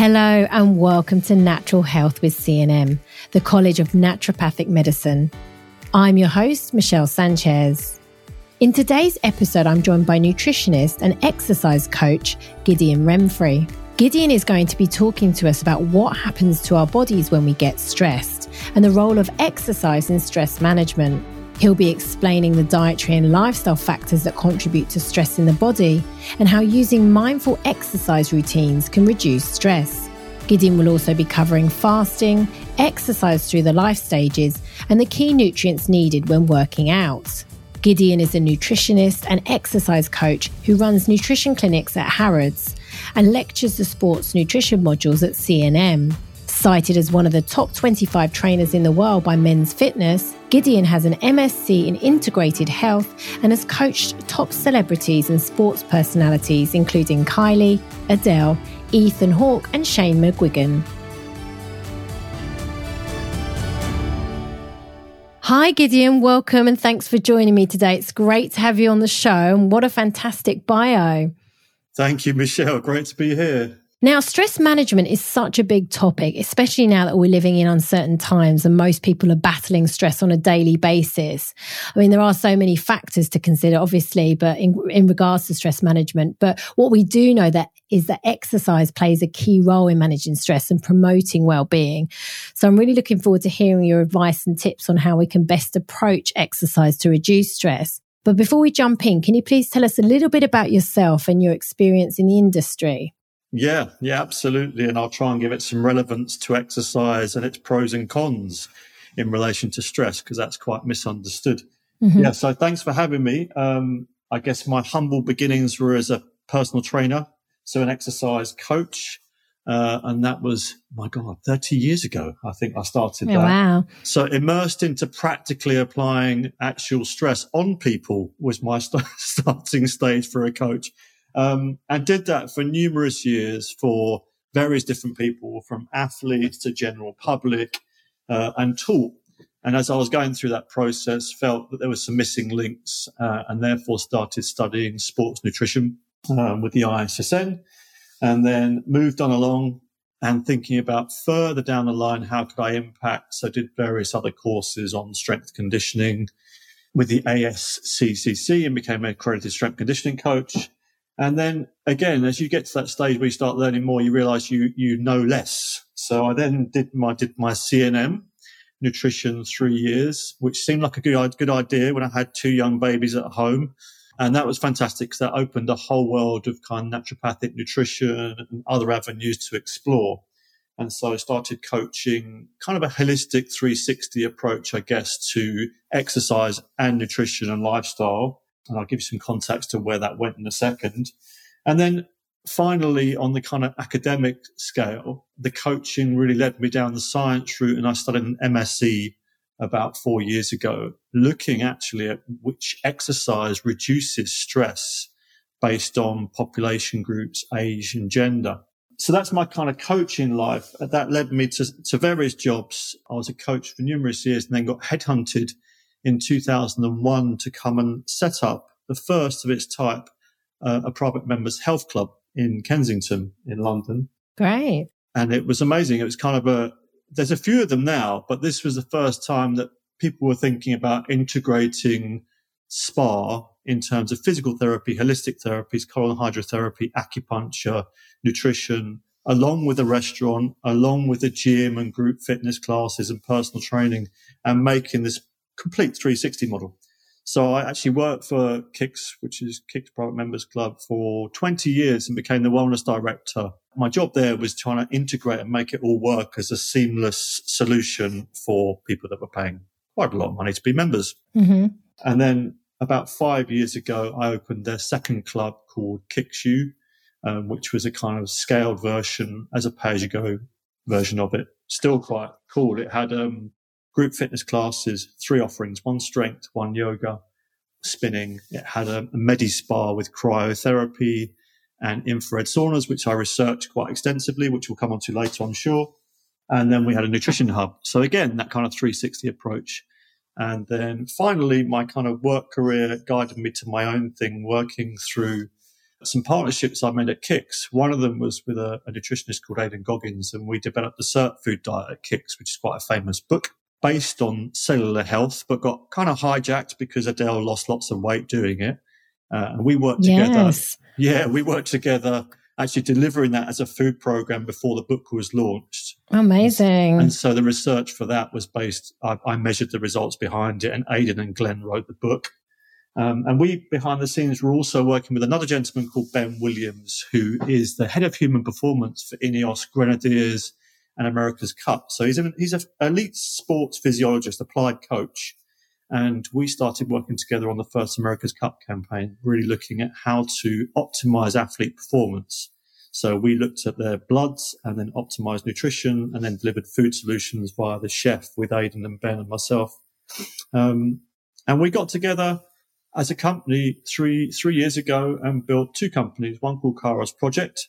Hello and welcome to Natural Health with CNM, the College of Naturopathic Medicine. I'm your host, Michelle Sanchez. In today's episode, I'm joined by nutritionist and exercise coach, Gideon Renfrey. Gideon is going to be talking to us about what happens to our bodies when we get stressed and the role of exercise in stress management. He'll be explaining the dietary and lifestyle factors that contribute to stress in the body and how using mindful exercise routines can reduce stress. Gideon will also be covering fasting, exercise through the life stages, and the key nutrients needed when working out. Gideon is a nutritionist and exercise coach who runs nutrition clinics at Harrods and lectures the sports nutrition modules at CNM. Cited as one of the top 25 trainers in the world by Men's Fitness, Gideon has an MSc in integrated health and has coached top celebrities and sports personalities, including Kylie, Adele, Ethan Hawke, and Shane McGuigan. Hi Gideon, welcome and thanks for joining me today. It's great to have you on the show and what a fantastic bio. Thank you, Michelle. Great to be here. Now, stress management is such a big topic, especially now that we're living in uncertain times and most people are battling stress on a daily basis. I mean, there are so many factors to consider, obviously, but in regards to stress management. But what we do know that is that exercise plays a key role in managing stress and promoting well-being. So I'm really looking forward to hearing your advice and tips on how we can best approach exercise to reduce stress. But before we jump in, can you please tell us a little bit about yourself and your experience in the industry? Yeah, absolutely. And I'll try and give it some relevance to exercise and its pros and cons in relation to stress, because that's quite misunderstood. Mm-hmm. Yeah, so thanks for having me. I guess my humble beginnings were as a personal trainer, so an exercise coach. And that was, 30 years ago, I think I started that. Wow. So immersed into practically applying actual stress on people was my starting stage for a coach. And did that for numerous years for various different people, from athletes to general public, and taught. And as I was going through that process, felt that there were some missing links, and therefore started studying sports nutrition, with the ISSN, and then moved on along and thinking about further down the line, how could I impact? So did various other courses on strength conditioning with the ASCCC and became an accredited strength conditioning coach. And then again, as you get to that stage where you start learning more, you realize you know less. So I then did my CNM nutrition 3 years, which seemed like a good idea when I had two young babies at home. And that was fantastic because that opened a whole world of kind of naturopathic nutrition and other avenues to explore. And so I started coaching kind of a holistic 360 approach, I guess, to exercise and nutrition and lifestyle. And I'll give you some context to where that went in a second. And then finally, on the kind of academic scale, the coaching really led me down the science route. And I started an MSc about 4 years ago, looking actually at which exercise reduces stress based on population groups, age and gender. So that's my kind of coaching life. That led me to various jobs. I was a coach for numerous years and then got headhunted in 2001 to come and set up the first of its type, a private members health club in Kensington in London. Great. And it was amazing. It was kind of there's a few of them now, but this was the first time that people were thinking about integrating spa in terms of physical therapy, holistic therapies, colon hydrotherapy, acupuncture, nutrition, along with a restaurant, along with a gym and group fitness classes and personal training, and making this complete 360 model. So I actually worked for KICS, which is KICS Private Members Club, for 20 years and became the wellness director. My job there was trying to integrate and make it all work as a seamless solution for people that were paying quite a lot of money to be members. Mm-hmm. And then about 5 years ago, I opened their second club called KXU, which was a kind of scaled version as a pay-as-you-go version of it. Still quite cool. It had group fitness classes, three offerings, one strength, one yoga, spinning. It had a medi spa with cryotherapy and infrared saunas, which I researched quite extensively, which we'll come on to later, I'm sure. And then we had a nutrition hub. So again, that kind of 360 approach. And then finally, my kind of work career guided me to my own thing, working through some partnerships I made at KICS. One of them was with a nutritionist called Aidan Goggins, and we developed the SIRT food diet at KICS, which is quite a famous book, based on cellular health, but got kind of hijacked because Adele lost lots of weight doing it. And we worked together. Yeah, we worked together actually delivering that as a food program before the book was launched. Amazing. And so the research for that was based, I measured the results behind it, and Aidan and Glenn wrote the book. And we, behind the scenes, were also working with another gentleman called Ben Williams, who is the head of human performance for Ineos Grenadiers and America's Cup. So he's an elite sports physiologist, applied coach. And we started working together on the first America's Cup campaign, really looking at how to optimize athlete performance. So we looked at their bloods and then optimized nutrition and then delivered food solutions via the chef with Aidan and Ben and myself. And we got together as a company three years ago and built two companies, one called Kairos Project,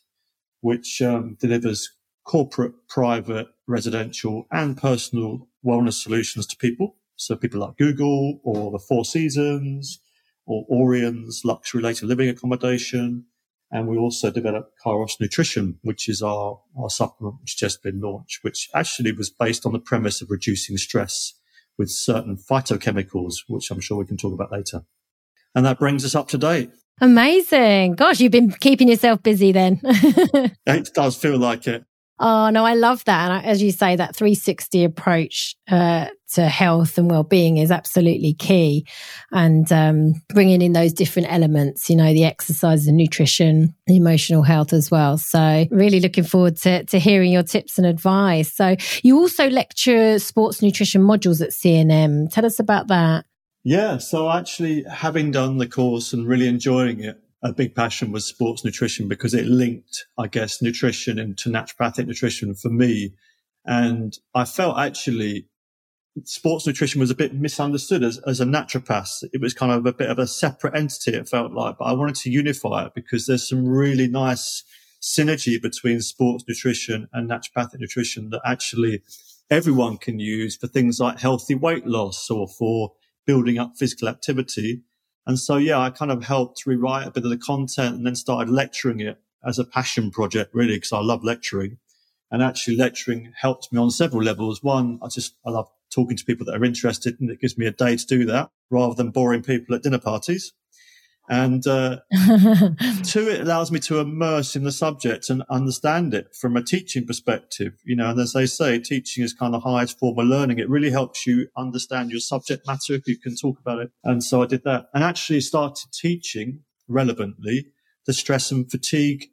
which delivers corporate, private, residential and personal wellness solutions to people. So people like Google or the Four Seasons or Orion's Luxury Later Living Accommodation. And we also developed Kyros Nutrition, which is our supplement, which has just been launched, which actually was based on the premise of reducing stress with certain phytochemicals, which I'm sure we can talk about later. And that brings us up to date. Amazing. Gosh, you've been keeping yourself busy then. It does feel like it. Oh, no, I love that. And as you say, that 360 approach to health and well-being is absolutely key. And bringing in those different elements, you know, the exercise, the nutrition, the emotional health as well. So really looking forward to hearing your tips and advice. So you also lecture sports nutrition modules at CNM. Tell us about that. Yeah, so actually having done the course and really enjoying it, a big passion was sports nutrition because it linked, I guess, nutrition into naturopathic nutrition for me. And I felt actually sports nutrition was a bit misunderstood as a naturopath. It was kind of a bit of a separate entity, it felt like, but I wanted to unify it because there's some really nice synergy between sports nutrition and naturopathic nutrition that actually everyone can use for things like healthy weight loss or for building up physical activity. And so, yeah, I kind of helped rewrite a bit of the content and then started lecturing it as a passion project, really, because I love lecturing. And actually lecturing helped me on several levels. One, I love talking to people that are interested, and it gives me a day to do that rather than boring people at dinner parties. And two, it allows me to immerse in the subject and understand it from a teaching perspective. You know, and as they say, teaching is kind of the highest form of learning. It really helps you understand your subject matter if you can talk about it. And so I did that and actually started teaching relevantly the stress and fatigue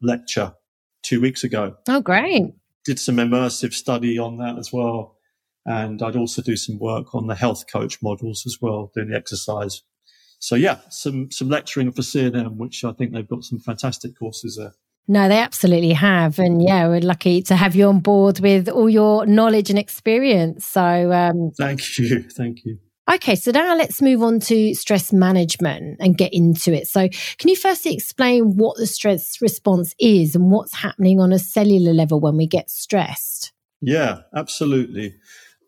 lecture 2 weeks ago. Oh, great. Did some immersive study on that as well. And I'd also do some work on the health coach models as well, doing the exercise. So, yeah, some lecturing for CNM, which I think they've got some fantastic courses there. No, they absolutely have. And, yeah, we're lucky to have you on board with all your knowledge and experience. So Thank you. Okay, so now let's move on to stress management and get into it. So can you firstly explain what the stress response is and what's happening on a cellular level when we get stressed? Yeah, absolutely.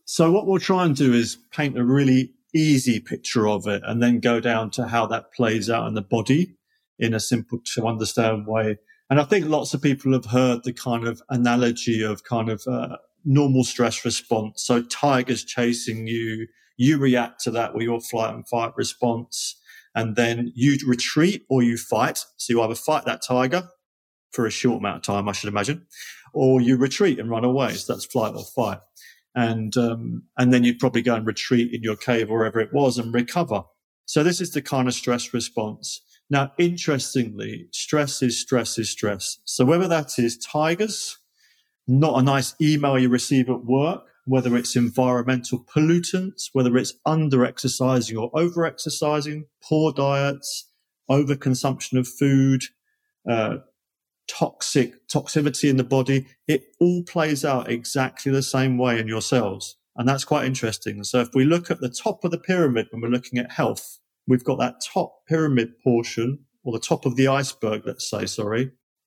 So what we'll try and do is paint a really easy picture of it and then go down to how that plays out in the body in a simple to understand way. And I think lots of people have heard the kind of analogy of kind of normal stress response. So tigers chasing you, you react to that with your flight and fight response, and then you retreat or you fight. So you either fight that tiger for a short amount of time, I should imagine, or you retreat and run away. So that's flight or fight. And then you'd probably go and retreat in your cave or wherever it was and recover. So this is the kind of stress response. Now, interestingly, stress is stress. So whether that is tigers, not a nice email you receive at work, whether it's environmental pollutants, whether it's under-exercising or over-exercising, poor diets, overconsumption of food, toxicity in the body, it all plays out exactly the same way in your cells. And that's quite interesting. So if we look at the top of the pyramid when we're looking at health, we've got that top pyramid portion, or the top of the iceberg,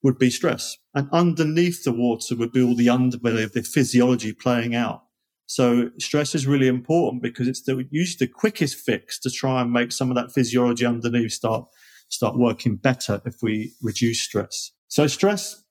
would be stress. And underneath the water would be all the underbelly of the physiology playing out. So stress is really important because it's usually the quickest fix to try and make some of that physiology underneath start start working better if we reduce stress. So stress,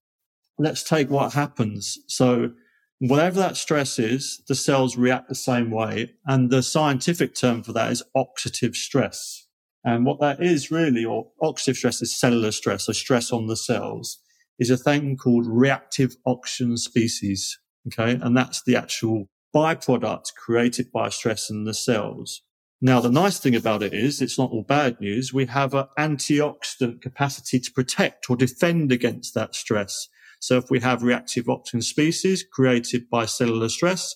let's take what happens. So whatever that stress is, the cells react the same way. And the scientific term for that is oxidative stress. And what that is really, or oxidative stress is cellular stress, so stress on the cells, is a thing called reactive oxygen species. Okay. And that's the actual byproduct created by stress in the cells. Now, the nice thing about it is it's not all bad news. We have an antioxidant capacity to protect or defend against that stress. So if we have reactive oxygen species created by cellular stress,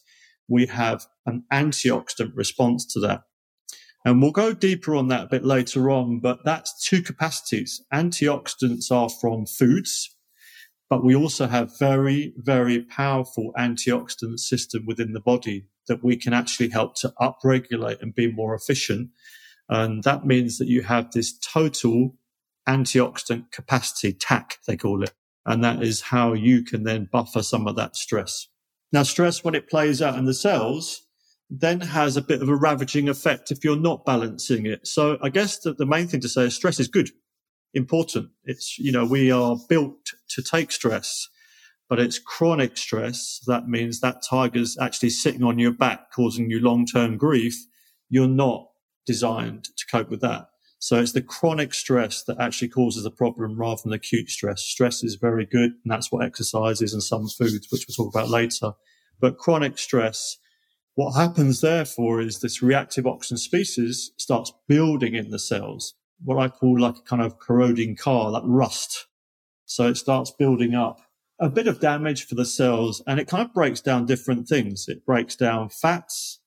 we have an antioxidant response to that. And we'll go deeper on that a bit later on, but that's two capacities. Antioxidants are from foods. But we also have very, very powerful antioxidant system within the body that we can actually help to upregulate and be more efficient. And that means that you have this total antioxidant capacity, TAC, they call it. And that is how you can then buffer some of that stress. Now, stress, when it plays out in the cells, then has a bit of a ravaging effect if you're not balancing it. So I guess that the main thing to say is stress is good. Important. It's, you know, we are built to take stress, but it's chronic stress. That means that tiger's actually sitting on your back, causing you long-term grief. You're not designed to cope with that. So it's the chronic stress that actually causes a problem rather than acute stress. Stress is very good, and that's what exercise is and some foods, which we'll talk about later. But chronic stress, what happens therefore is this reactive oxygen species starts building in the cells. What I call like a kind of corroding car, like rust. So it starts building up a bit of damage for the cells, and it kind of breaks down different things. It breaks down fats,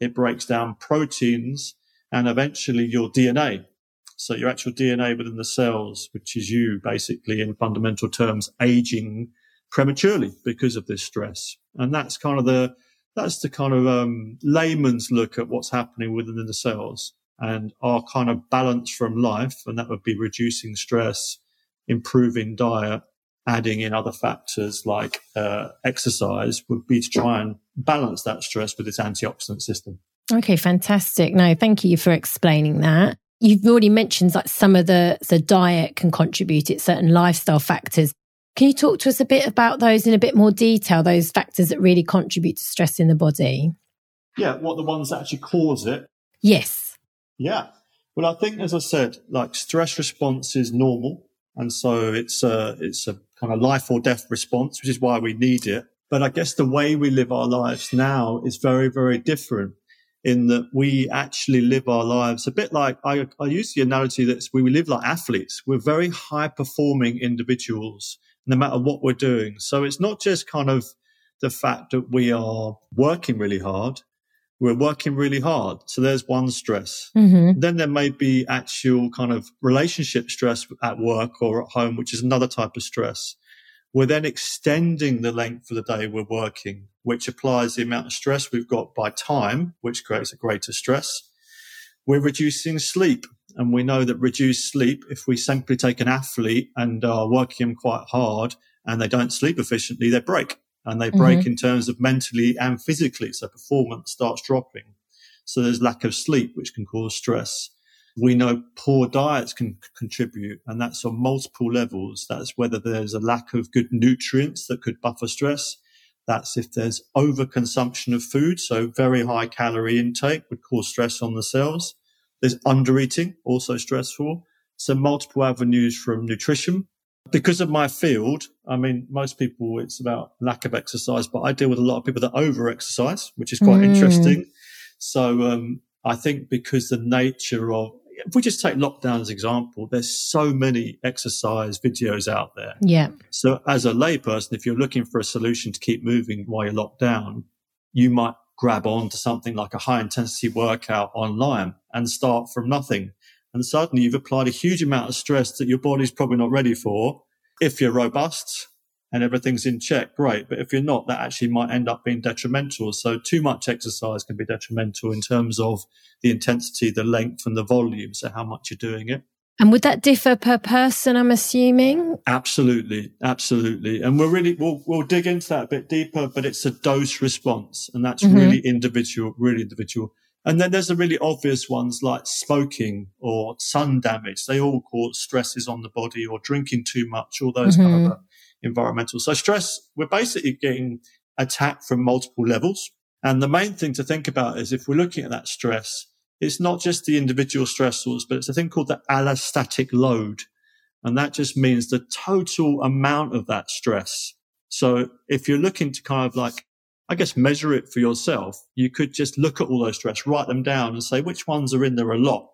it breaks down proteins, and eventually your DNA. So your actual DNA within the cells, which is you basically in fundamental terms aging prematurely because of this stress. And that's kind of the layman's look at what's happening within the cells. And our kind of balance from life, and that would be reducing stress, improving diet, adding in other factors like exercise, would be to try and balance that stress with its antioxidant system. Okay, fantastic. No, thank you for explaining that. You've already mentioned like some of the diet can contribute, it's certain lifestyle factors. Can you talk to us a bit about those in a bit more detail, those factors that really contribute to stress in the body? Yeah, what the ones that actually cause it? Yes. Yeah. Well, I think, as I said, like stress response is normal. And so it's a kind of life or death response, which is why we need it. But I guess the way we live our lives now is very, very different in that we actually live our lives a bit like, I use the analogy that we live like athletes. We're very high performing individuals, no matter what we're doing. So it's not just kind of the fact that we are working really hard. We're working really hard. So there's one stress. Mm-hmm. Then there may be actual kind of relationship stress at work or at home, which is another type of stress. We're then extending the length of the day we're working, which applies the amount of stress we've got by time, which creates a greater stress. We're reducing sleep. And we know that reduced sleep, if we simply take an athlete and are working them quite hard and they don't sleep efficiently, they break. And they break in terms of mentally and physically. So performance starts dropping. So there's lack of sleep, which can cause stress. We know poor diets can contribute, and that's on multiple levels. That's whether there's a lack of good nutrients that could buffer stress. That's if there's overconsumption of food. So very high calorie intake would cause stress on the cells. There's undereating, also stressful. So multiple avenues from nutrition. Because of my field, I mean, most people, it's about lack of exercise, but I deal with a lot of people that over-exercise, which is quite interesting. So I think because the nature of, if we just take lockdown as an example, there's so many exercise videos out there. Yeah. So as a layperson, if you're looking for a solution to keep moving while you're locked down, you might grab onto something like a high-intensity workout online and start from nothing. And suddenly you've applied a huge amount of stress that your body's probably not ready for. If you're robust and everything's in check, great. But if you're not, that actually might end up being detrimental. So too much exercise can be detrimental in terms of the intensity, the length and the volume. So how much you're doing it. And would that differ per person, I'm assuming? Absolutely. Absolutely. And we'll dig into that a bit deeper, but it's a dose response. And that's really individual. And then there's the really obvious ones like smoking or sun damage. They all cause stresses on the body, or drinking too much, all those kind of environmental. So stress, we're basically getting attacked from multiple levels. And the main thing to think about is, if we're looking at that stress, it's not just the individual stressors, but it's a thing called the allostatic load. And that just means the total amount of that stress. So if you're looking to kind of like, I guess, measure it for yourself, you could just look at all those stress, write them down and say, which ones are in there a lot?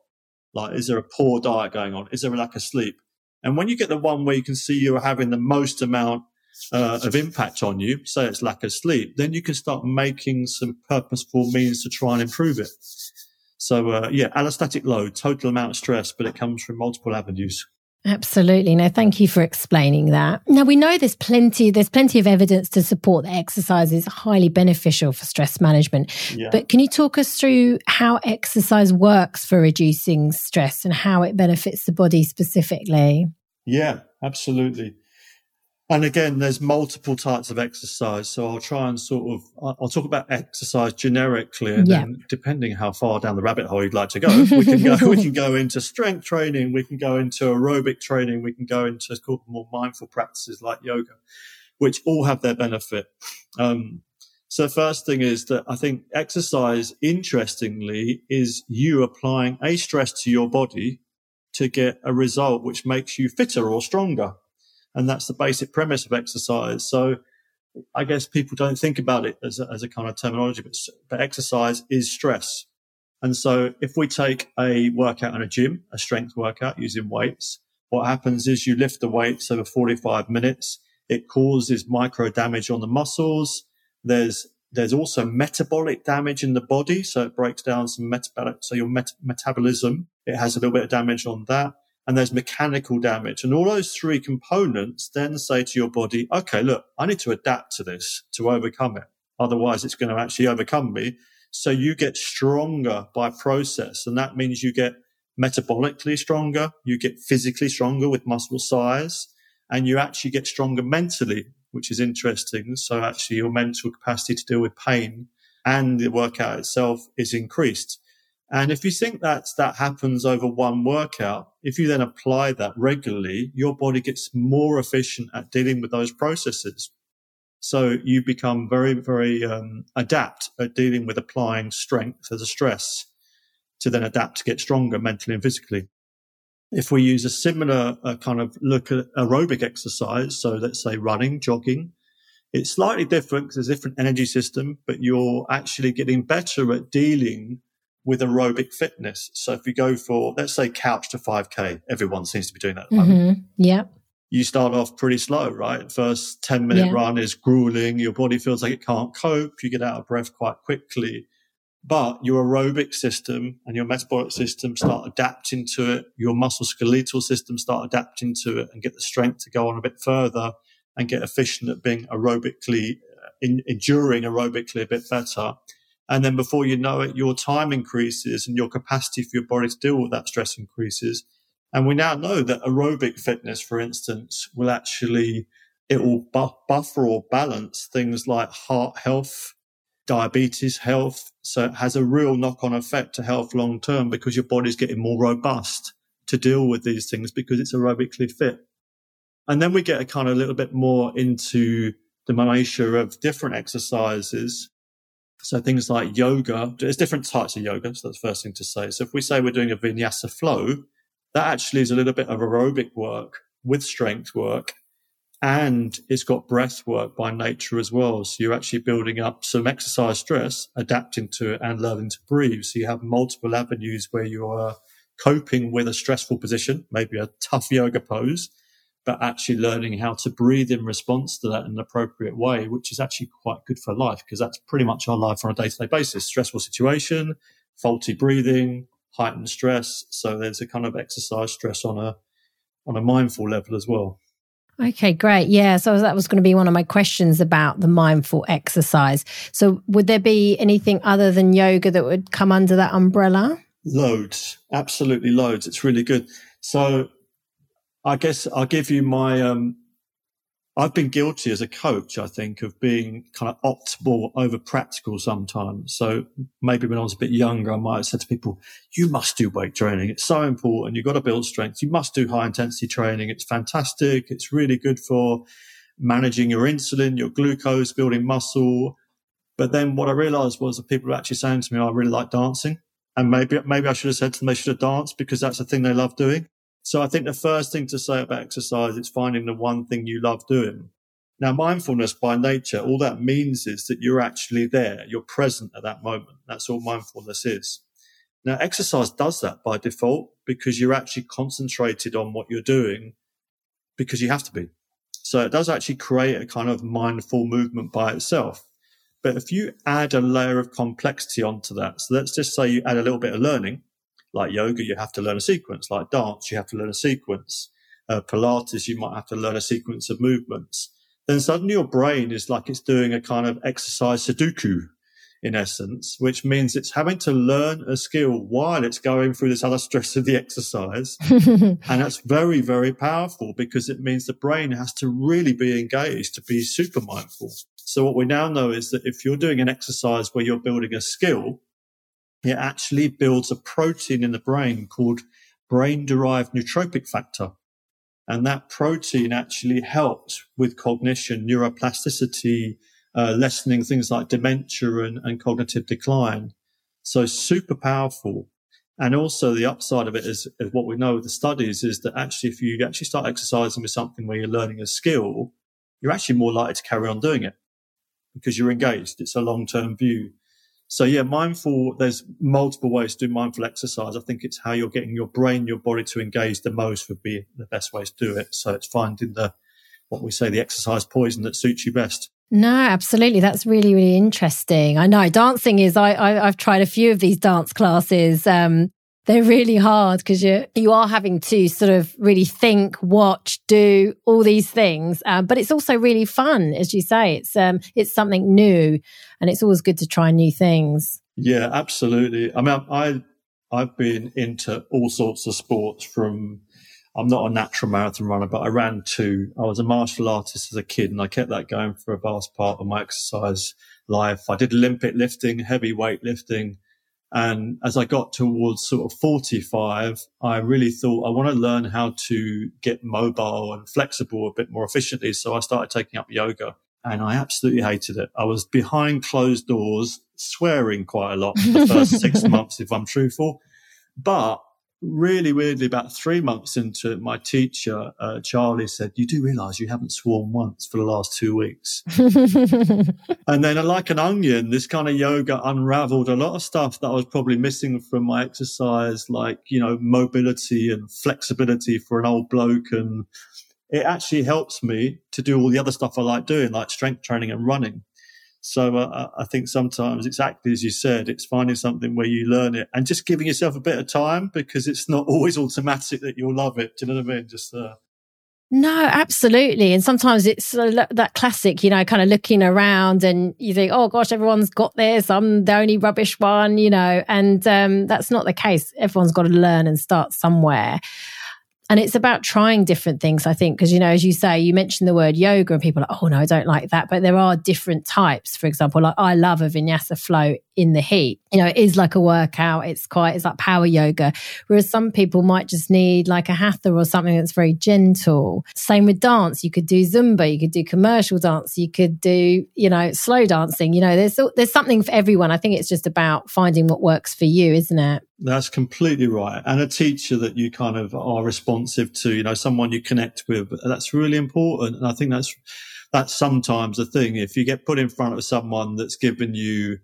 Like, is there a poor diet going on? Is there a lack of sleep? And when you get the one where you can see you're having the most amount of impact on you, say it's lack of sleep, then you can start making some purposeful means to try and improve it. So, allostatic load, total amount of stress, but it comes from multiple avenues. Absolutely. No, thank you for explaining that. Now, we know there's plenty of evidence to support that exercise is highly beneficial for stress management. Yeah. But can you talk us through how exercise works for reducing stress and how it benefits the body specifically? Yeah, absolutely. And again, there's multiple types of exercise. So I'll try and I'll talk about exercise generically, and then depending how far down the rabbit hole you'd like to go, we can go into strength training, we can go into aerobic training, we can go into more mindful practices like yoga, which all have their benefit. So first thing is that I think exercise, interestingly, is you applying a stress to your body to get a result which makes you fitter or stronger. And that's the basic premise of exercise. So I guess people don't think about it as a kind of terminology, but exercise is stress. And so if we take a workout in a gym, a strength workout using weights, what happens is you lift the weights over 45 minutes. It causes micro damage on the muscles. There's also metabolic damage in the body. So it breaks down some metabolic. So your metabolism, it has a little bit of damage on that. And there's mechanical damage. And all those three components then say to your body, okay, look, I need to adapt to this to overcome it. Otherwise, it's going to actually overcome me. So you get stronger by process. And that means you get metabolically stronger, you get physically stronger with muscle size, and you actually get stronger mentally, which is interesting. So actually your mental capacity to deal with pain and the workout itself is increased. And if you think that happens over one workout, if you then apply that regularly, your body gets more efficient at dealing with those processes. So you become very, very adept at dealing with applying strength as a stress to then adapt to get stronger mentally and physically. If we use a similar kind of look at aerobic exercise, so let's say running, jogging, it's slightly different because there's a different energy system, but you're actually getting better at dealing with aerobic fitness. So if you go for, let's say, couch to 5K, everyone seems to be doing that at the moment. Yeah. You start off pretty slow, right? First 10-minute run is grueling. Your body feels like it can't cope. You get out of breath quite quickly. But your aerobic system and your metabolic system start adapting to it. Your musculoskeletal system start adapting to it and get the strength to go on a bit further and get efficient at being enduring aerobically a bit better. And then before you know it, your time increases and your capacity for your body to deal with that stress increases. And we now know that aerobic fitness, for instance, will actually, it will buffer or balance things like heart health, diabetes health. So it has a real knock-on effect to health long-term because your body's getting more robust to deal with these things because it's aerobically fit. And then we get a kind of little bit more into the minutiae of different exercises. So things like yoga, there's different types of yoga. So that's the first thing to say. So if we say we're doing a vinyasa flow, that actually is a little bit of aerobic work with strength work, and it's got breath work by nature as well. So you're actually building up some exercise stress, adapting to it and learning to breathe. So you have multiple avenues where you are coping with a stressful position, maybe a tough yoga pose, but actually learning how to breathe in response to that in an appropriate way, which is actually quite good for life because that's pretty much our life on a day-to-day basis. Stressful situation, faulty breathing, heightened stress. So there's a kind of exercise stress on a mindful level as well. Okay, great. Yeah, so that was going to be one of my questions about the mindful exercise. So would there be anything other than yoga that would come under that umbrella? Loads, absolutely loads. It's really good. So I guess I'll give you my I've been guilty as a coach, I think, of being kind of optimal over practical sometimes. So maybe when I was a bit younger, I might have said to people, you must do weight training. It's so important. You've got to build strength. You must do high intensity training. It's fantastic. It's really good for managing your insulin, your glucose, building muscle. But then what I realized was that people were actually saying to me, I really like dancing. And maybe I should have said to them they should have danced because that's the thing they love doing. So I think the first thing to say about exercise is finding the one thing you love doing. Now, mindfulness by nature, all that means is that you're actually there. You're present at that moment. That's all mindfulness is. Now, exercise does that by default because you're actually concentrated on what you're doing because you have to be. So it does actually create a kind of mindful movement by itself. But if you add a layer of complexity onto that, so let's just say you add a little bit of learning. Like yoga, you have to learn a sequence. Like dance, you have to learn a sequence. Pilates, you might have to learn a sequence of movements. Then suddenly your brain is like it's doing a kind of exercise Sudoku, in essence, which means it's having to learn a skill while it's going through this other stress of the exercise. And that's very, very powerful because it means the brain has to really be engaged to be super mindful. So what we now know is that if you're doing an exercise where you're building a skill, it actually builds a protein in the brain called brain-derived nootropic factor. And that protein actually helps with cognition, neuroplasticity, lessening things like dementia and cognitive decline. So super powerful. And also the upside of it is what we know with the studies is that actually if you actually start exercising with something where you're learning a skill, you're actually more likely to carry on doing it because you're engaged. It's a long-term view. So yeah, mindful, there's multiple ways to do mindful exercise. I think it's how you're getting your brain, your body to engage the most would be the best way to do it. So it's finding the exercise poison that suits you best. No, absolutely. That's really, really interesting. I know dancing is, I've tried a few of these dance classes. They're really hard because you are having to sort of really think, watch, do all these things. But it's also really fun, as you say. It's something new, and it's always good to try new things. Yeah, absolutely. I mean, I've been into all sorts of sports from. I'm not a natural marathon runner, but I ran two. I was a martial artist as a kid, and I kept that going for a vast part of my exercise life. I did Olympic lifting, heavy weight lifting. And as I got towards sort of 45, I really thought I want to learn how to get mobile and flexible a bit more efficiently. So I started taking up yoga and I absolutely hated it. I was behind closed doors, swearing quite a lot for the first 6 months, if I'm truthful. But really weirdly, about 3 months into it, my teacher, Charlie, said, you do realise you haven't sworn once for the last 2 weeks. And then like an onion, this kind of yoga unravelled a lot of stuff that I was probably missing from my exercise, like, you know, mobility and flexibility for an old bloke. And it actually helps me to do all the other stuff I like doing, like strength training and running. So I think sometimes exactly as you said, it's finding something where you learn it and just giving yourself a bit of time because it's not always automatic that you'll love it. Do you know what I mean? No, absolutely. And sometimes it's that classic, you know, kind of looking around and you think, oh gosh, everyone's got this. I'm the only rubbish one, you know, and that's not the case. Everyone's got to learn and start somewhere. And it's about trying different things, I think, because, you know, as you say, you mentioned the word yoga and people are like, oh, no, I don't like that. But there are different types. For example, like I love a vinyasa flow in the heat. You know, it is like a workout. It's like power yoga. Whereas some people might just need like a hatha or something that's very gentle. Same with dance. You could do Zumba. You could do commercial dance. You could do, you know, slow dancing. You know, there's something for everyone. I think it's just about finding what works for you, isn't it? That's completely right. And a teacher that you kind of are responsive to, you know, someone you connect with, that's really important. And I think that's sometimes a thing. If you get put in front of someone that's given you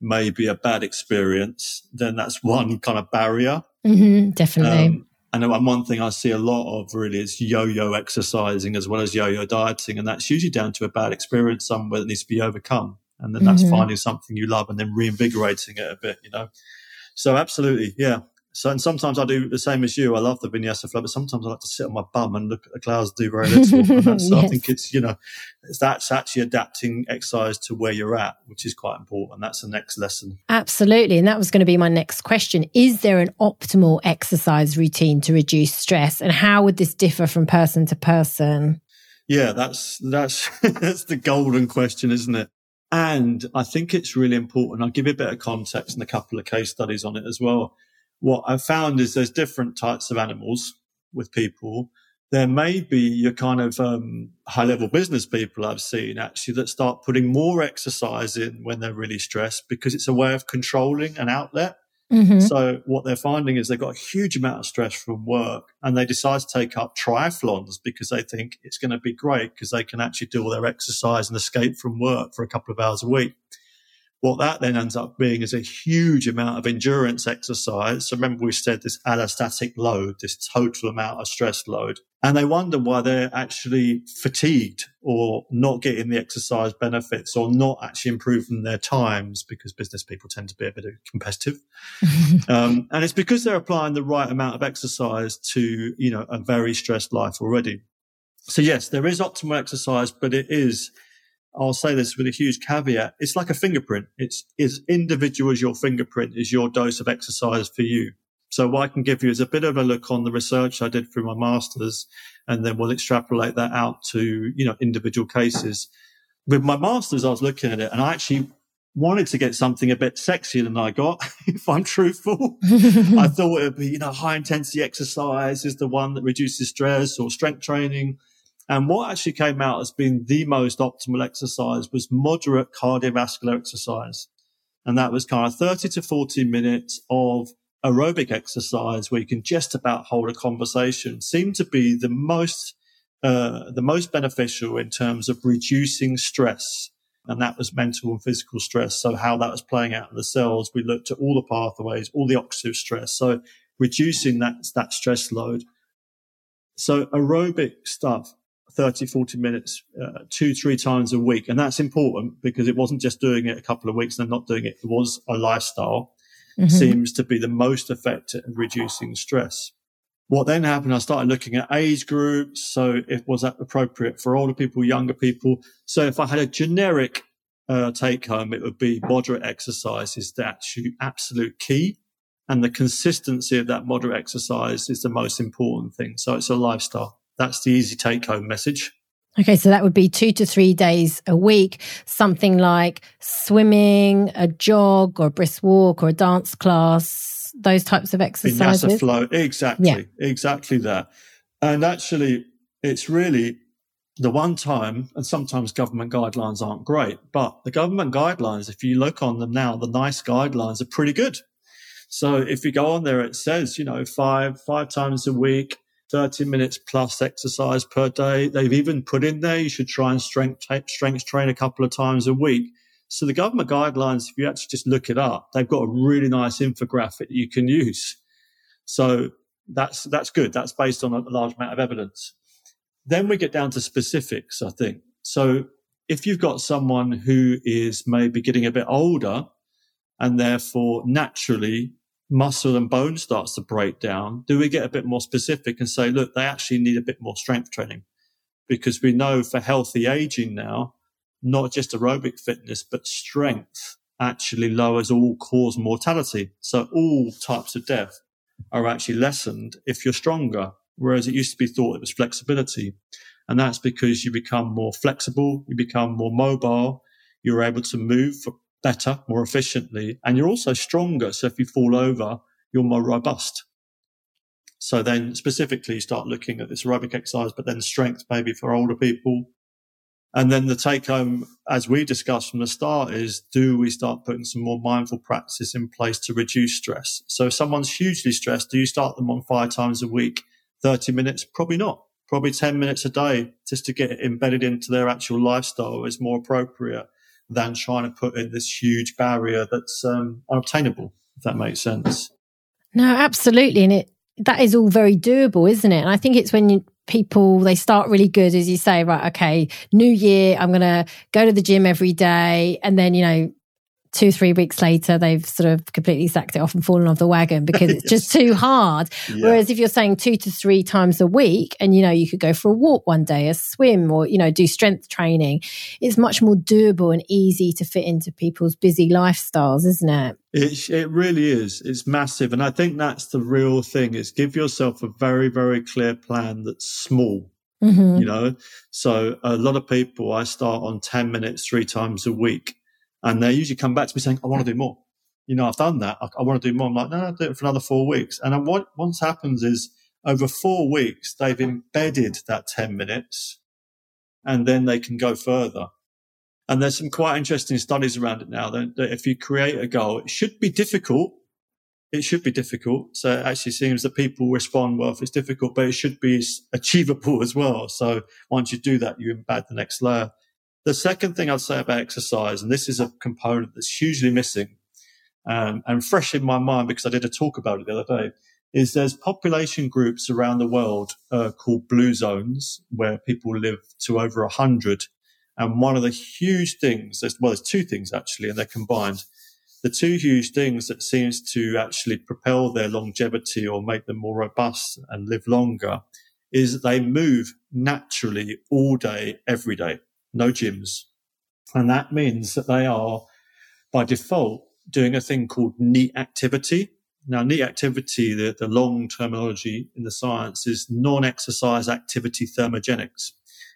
maybe a bad experience, then that's one kind of barrier. Mm-hmm, definitely. And one thing I see a lot of really is yo-yo exercising as well as yo-yo dieting. And that's usually down to a bad experience somewhere that needs to be overcome. And then that's finding something you love and then reinvigorating it a bit, you know. So absolutely, yeah. So and sometimes I do the same as you. I love the vinyasa flow, but sometimes I like to sit on my bum and look at the clouds and do very little. So yes. I think it's, you know, that's actually adapting exercise to where you're at, which is quite important. That's the next lesson. Absolutely. And that was going to be my next question. Is there an optimal exercise routine to reduce stress? And how would this differ from person to person? Yeah, that's the golden question, isn't it? And I think it's really important. I'll give you a bit of context and a couple of case studies on it as well. What I found is there's different types of animals with people. There may be your kind of high-level business people I've seen actually that start putting more exercise in when they're really stressed because it's a way of controlling an outlet. Mm-hmm. So what they're finding is they've got a huge amount of stress from work and they decide to take up triathlons because they think it's going to be great because they can actually do all their exercise and escape from work for a couple of hours a week. What that then ends up being is a huge amount of endurance exercise. So remember we said this allostatic load, this total amount of stress load. And they wonder why they're actually fatigued or not getting the exercise benefits or not actually improving their times because business people tend to be a bit competitive. And it's because they're applying the right amount of exercise to, you know, a very stressed life already. So yes, there is optimal exercise, but it is, I'll say this with a huge caveat, it's like a fingerprint. It's as individual as your fingerprint is your dose of exercise for you. So what I can give you is a bit of a look on the research I did through my master's, and then we'll extrapolate that out to, you know, individual cases. With my master's, I was looking at it and I actually wanted to get something a bit sexier than I got, if I'm truthful. I thought it would be, you know, high intensity exercise is the one that reduces stress or strength training. And what actually came out as being the most optimal exercise was moderate cardiovascular exercise. And that was kind of 30 to 40 minutes of aerobic exercise where you can just about hold a conversation. Seemed to be the most beneficial in terms of reducing stress. And that was mental and physical stress. So how that was playing out in the cells, we looked at all the pathways, all the oxidative stress. So reducing that stress load. So aerobic stuff. 30, 40 minutes, 2-3 times a week. And that's important because it wasn't just doing it a couple of weeks and then not doing it. It was a lifestyle. Mm-hmm. Seems to be the most effective in reducing stress. What then happened, I started looking at age groups. So it was that appropriate for older people, younger people. So if I had a generic take home, it would be moderate exercise is the absolute key. And the consistency of that moderate exercise is the most important thing. So it's a lifestyle. That's the easy take-home message. Okay, so that would be 2 to 3 days a week, something like swimming, a jog or a brisk walk or a dance class, those types of exercises. That's a flow. Exactly, yeah. Exactly that. And actually, it's really the one time, and sometimes government guidelines aren't great, but the government guidelines, if you look on them now, the NICE guidelines are pretty good. So if you go on there, it says, you know, five times a week, 30 minutes plus exercise per day. They've even put in there you should try and strength train a couple of times a week. So the government guidelines, if you actually just look it up, they've got a really nice infographic you can use. So that's good. That's based on a large amount of evidence. Then we get down to specifics, I think. So if you've got someone who is maybe getting a bit older and therefore naturally muscle and bone starts to break down, do we get a bit more specific and say, look, they actually need a bit more strength training? Because we know for healthy aging now, not just aerobic fitness, but strength actually lowers all-cause mortality. So all types of death are actually lessened if you're stronger, whereas it used to be thought it was flexibility. And that's because you become more flexible, you become more mobile, you're able to move better, more efficiently, and you're also stronger. So if you fall over, you're more robust. So then specifically you start looking at this aerobic exercise, but then strength maybe for older people. And then the take home, as we discussed from the start, is do we start putting some more mindful practices in place to reduce stress? So if someone's hugely stressed, do you start them on 5 times a week, 30 minutes? Probably not. Probably 10 minutes a day just to get it embedded into their actual lifestyle is more appropriate than trying to put in this huge barrier that's unobtainable, if that makes sense. No, absolutely. And that is all very doable, isn't it? And I think it's when people, they start really good, as you say, right, okay, new year, I'm going to go to the gym every day. And then, you know, 2-3 weeks later, they've sort of completely sacked it off and fallen off the wagon because it's yes. just too hard. Yeah. Whereas if you're saying 2 to 3 times a week and, you know, you could go for a walk one day, a swim or, you know, do strength training, it's much more doable and easy to fit into people's busy lifestyles, isn't it? It really is. It's massive. And I think that's the real thing is give yourself a very, very clear plan that's small. Mm-hmm. You know, so a lot of people, I start on 10 minutes 3 times a week, and they usually come back to me saying, I want to do more. You know, I've done that. I want to do more. I'm like, no, I'll do it for another 4 weeks. And then what once happens is over 4 weeks, they've embedded that 10 minutes and then they can go further. And there's some quite interesting studies around it now that if you create a goal, it should be difficult. It should be difficult. So it actually seems that people respond well if it's difficult, but it should be achievable as well. So once you do that, you embed the next layer. The second thing I'd say about exercise, and this is a component that's hugely missing and fresh in my mind because I did a talk about it the other day, is there's population groups around the world called blue zones where people live to over 100. And one of the huge things, there's 2 things actually, and they're combined. The 2 huge things that seems to actually propel their longevity or make them more robust and live longer is that they move naturally all day, every day, no gyms. And that means that they are, by default, doing a thing called NEAT activity. Now, NEAT activity, the long terminology in the science, is non-exercise activity thermogenics.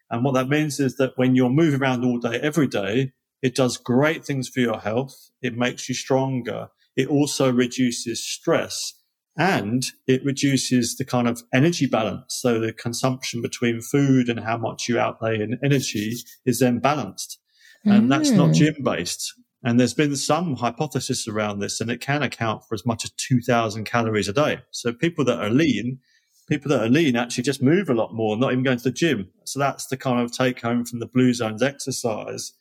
And what that means is that when you're moving around all day, every day, it does great things for your health. It makes you stronger. It also reduces stress and it reduces the kind of energy balance. So the consumption between food and how much you outlay in energy is then balanced. And that's not gym based. And there's been some hypothesis around this, and it can account for as much as 2,000 calories a day. So people that are lean actually just move a lot more, not even going to the gym. So that's the kind of take home from the Blue Zones exercise.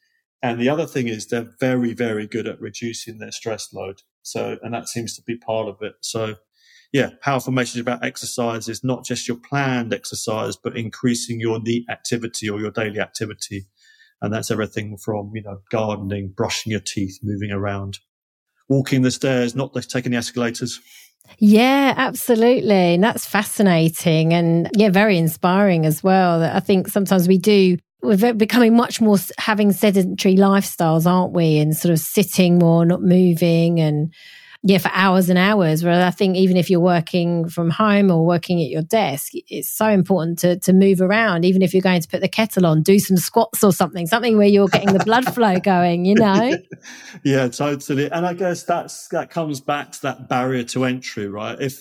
And the other thing is they're very, very good at reducing their stress load. So, and that seems to be part of it. So yeah, powerful message about exercise is not just your planned exercise, but increasing your NEAT activity or your daily activity. And that's everything from, you know, gardening, brushing your teeth, moving around, walking the stairs, not taking the escalators. Yeah, absolutely. And that's fascinating and yeah, very inspiring as well. I think sometimes we're becoming much more having sedentary lifestyles, aren't we? And sort of sitting more, not moving and yeah, for hours and hours. Whereas I think even if you're working from home or working at your desk, it's so important to move around. Even if you're going to put the kettle on, do some squats or something where you're getting the blood flow going, you know? Yeah, totally. And I guess that comes back to that barrier to entry, right? If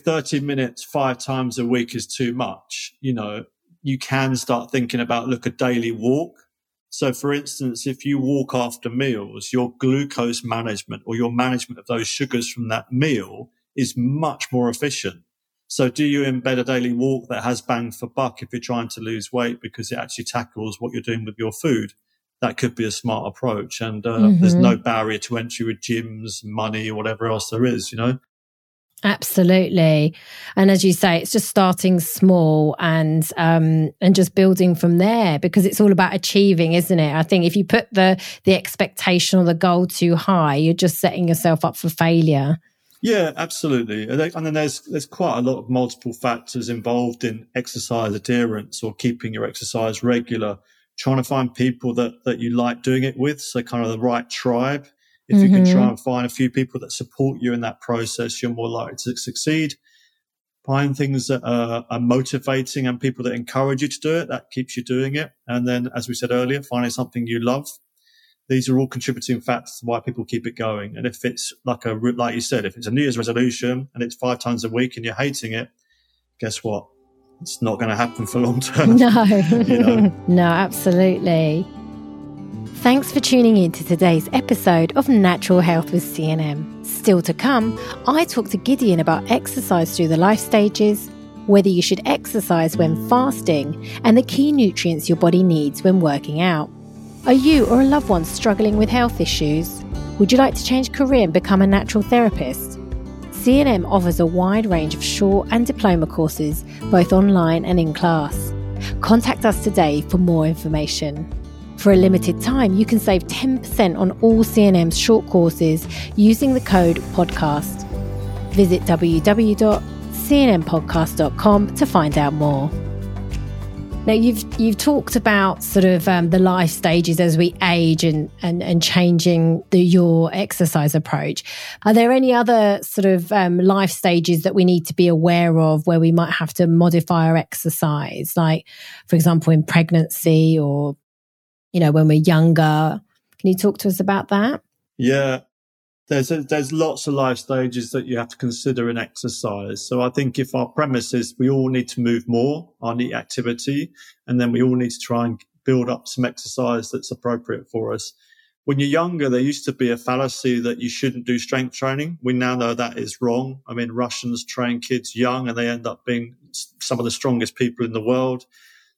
30 minutes 5 times a week is too much, you know, you can start thinking about, look, a daily walk. So, for instance, if you walk after meals, your glucose management or your management of those sugars from that meal is much more efficient. So do you embed a daily walk that has bang for buck if you're trying to lose weight because it actually tackles what you're doing with your food? That could be a smart approach. And there's no barrier to entry with gyms, money, or whatever else there is, you know? Absolutely. And as you say, it's just starting small and just building from there, because it's all about achieving, isn't it? I think if you put the expectation or the goal too high, you're just setting yourself up for failure. Yeah, absolutely. And then there's quite a lot of multiple factors involved in exercise adherence or keeping your exercise regular, trying to find people that you like doing it with. So kind of the right tribe. If you can try and find a few people that support you in that process, you're more likely to succeed. Find things that are motivating and people that encourage you to do it. That keeps you doing it. And then, as we said earlier, finding something you love. These are all contributing factors to why people keep it going. And if it's like you said, if it's a New Year's resolution and it's 5 times a week and you're hating it, guess what? It's not going to happen for long term. No, you know? No, absolutely. Thanks for tuning in to today's episode of Natural Health with CNM. Still to come, I talk to Gideon about exercise through the life stages, whether you should exercise when fasting, and the key nutrients your body needs when working out. Are you or a loved one struggling with health issues? Would you like to change career and become a natural therapist? CNM offers a wide range of short and diploma courses, both online and in class. Contact us today for more information. For a limited time, you can save 10% on all CNM's short courses using the code PODCAST. Visit www.cnmpodcast.com to find out more. Now, you've talked about sort of the life stages as we age and changing your exercise approach. Are there any other sort of life stages that we need to be aware of where we might have to modify our exercise? Like, for example, in pregnancy or, you know, when we're younger. Can you talk to us about that? Yeah, there's lots of life stages that you have to consider in exercise. So I think if our premise is we all need to move more, I need activity, and then we all need to try and build up some exercise that's appropriate for us. When you're younger, there used to be a fallacy that you shouldn't do strength training. We now know that is wrong. I mean, Russians train kids young and they end up being some of the strongest people in the world.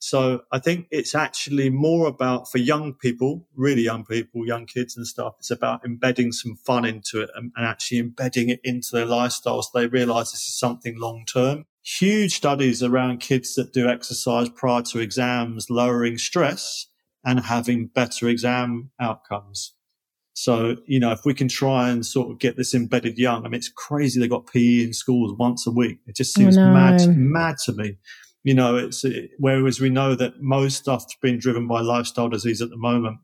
So I think it's actually more about, for young people, really young people, young kids and stuff, it's about embedding some fun into it and actually embedding it into their lifestyle so they realise this is something long-term. Huge studies around kids that do exercise prior to exams lowering stress and having better exam outcomes. So, you know, if we can try and sort of get this embedded young, I mean, it's crazy they've got PE in schools once a week. It just seems mad to me. You know, whereas we know that most stuff being driven by lifestyle disease at the moment